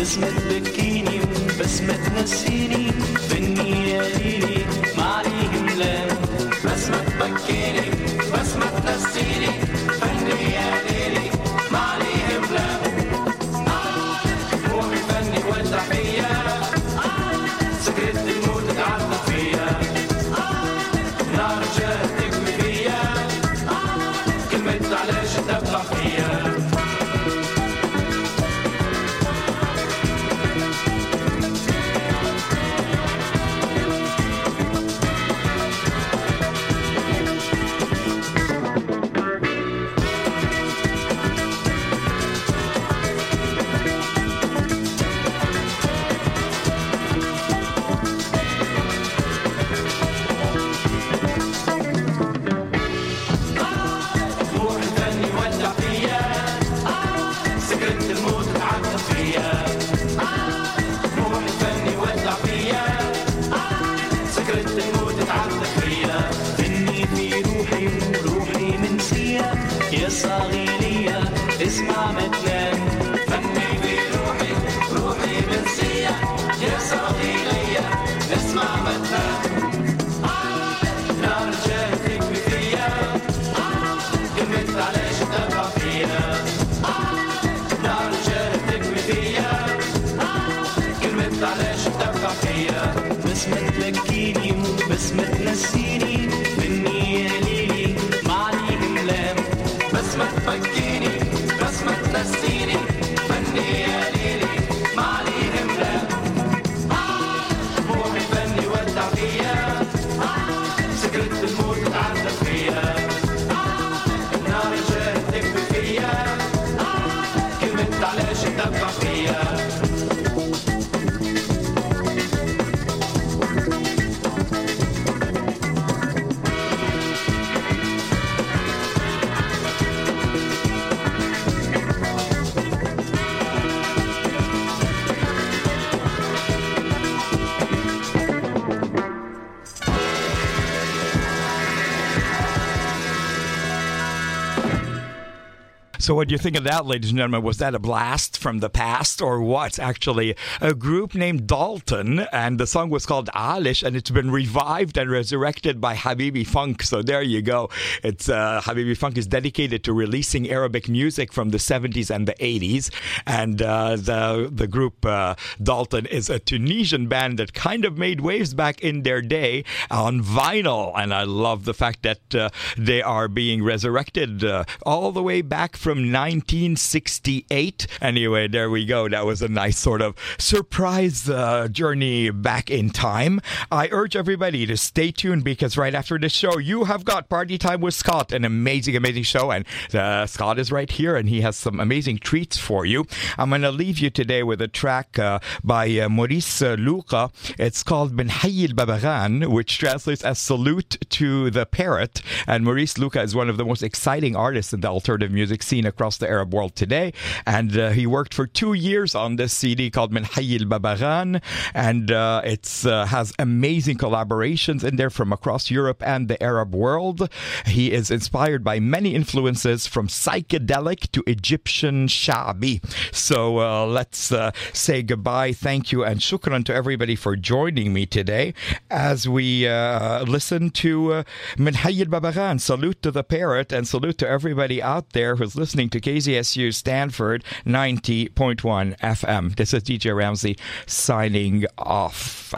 بسمة تبكيني وبسمة تنسيني بني يا ليلي ما عليهم لام بسمة تبكيني وبسمة تنسيني بني يا ليلي ما عليهم لام روحي فني والتحية سكرت الموت تعلق فيا نار جهد تكوي فيا كلمة علاش تبقى فيا So what do you think of that, ladies and gentlemen? Was that a blast from the past or what? Actually, a group named Dalton, and the song was called Alish, and it's been revived and resurrected by Habibi Funk. So there you go. It's Habibi Funk is dedicated to releasing Arabic music from the 70s and the 80s. And the group Dalton is a Tunisian band that kind of made waves back in their day on vinyl. And I love the fact that they are being resurrected all the way back from 1968. Anyway, there we go. That was a nice sort of surprise journey back in time. I urge everybody to stay tuned because right after this show, you have got Party Time with Scott, an amazing, amazing show. And Scott is right here and he has some amazing treats for you. I'm going to leave you today with a track by Maurice Luca. It's called Ben Hayy al-Babaghan, which translates as Salute to the Parrot. And Maurice Luca is one of the most exciting artists in the alternative music scene across the Arab world today, and he worked for 2 years on this CD called Min Hayy al-Babaghan, and it has amazing collaborations in there from across Europe and the Arab world. He is inspired by many influences from psychedelic to Egyptian sha'bi. So let's say goodbye, thank you, and shukran to everybody for joining me today as we listen to Min Hayy al-Babaghan, Salute to the Parrot, and salute to everybody out there who's listening to KZSU Stanford 90.1 FM. This is DJ Ramsey signing off.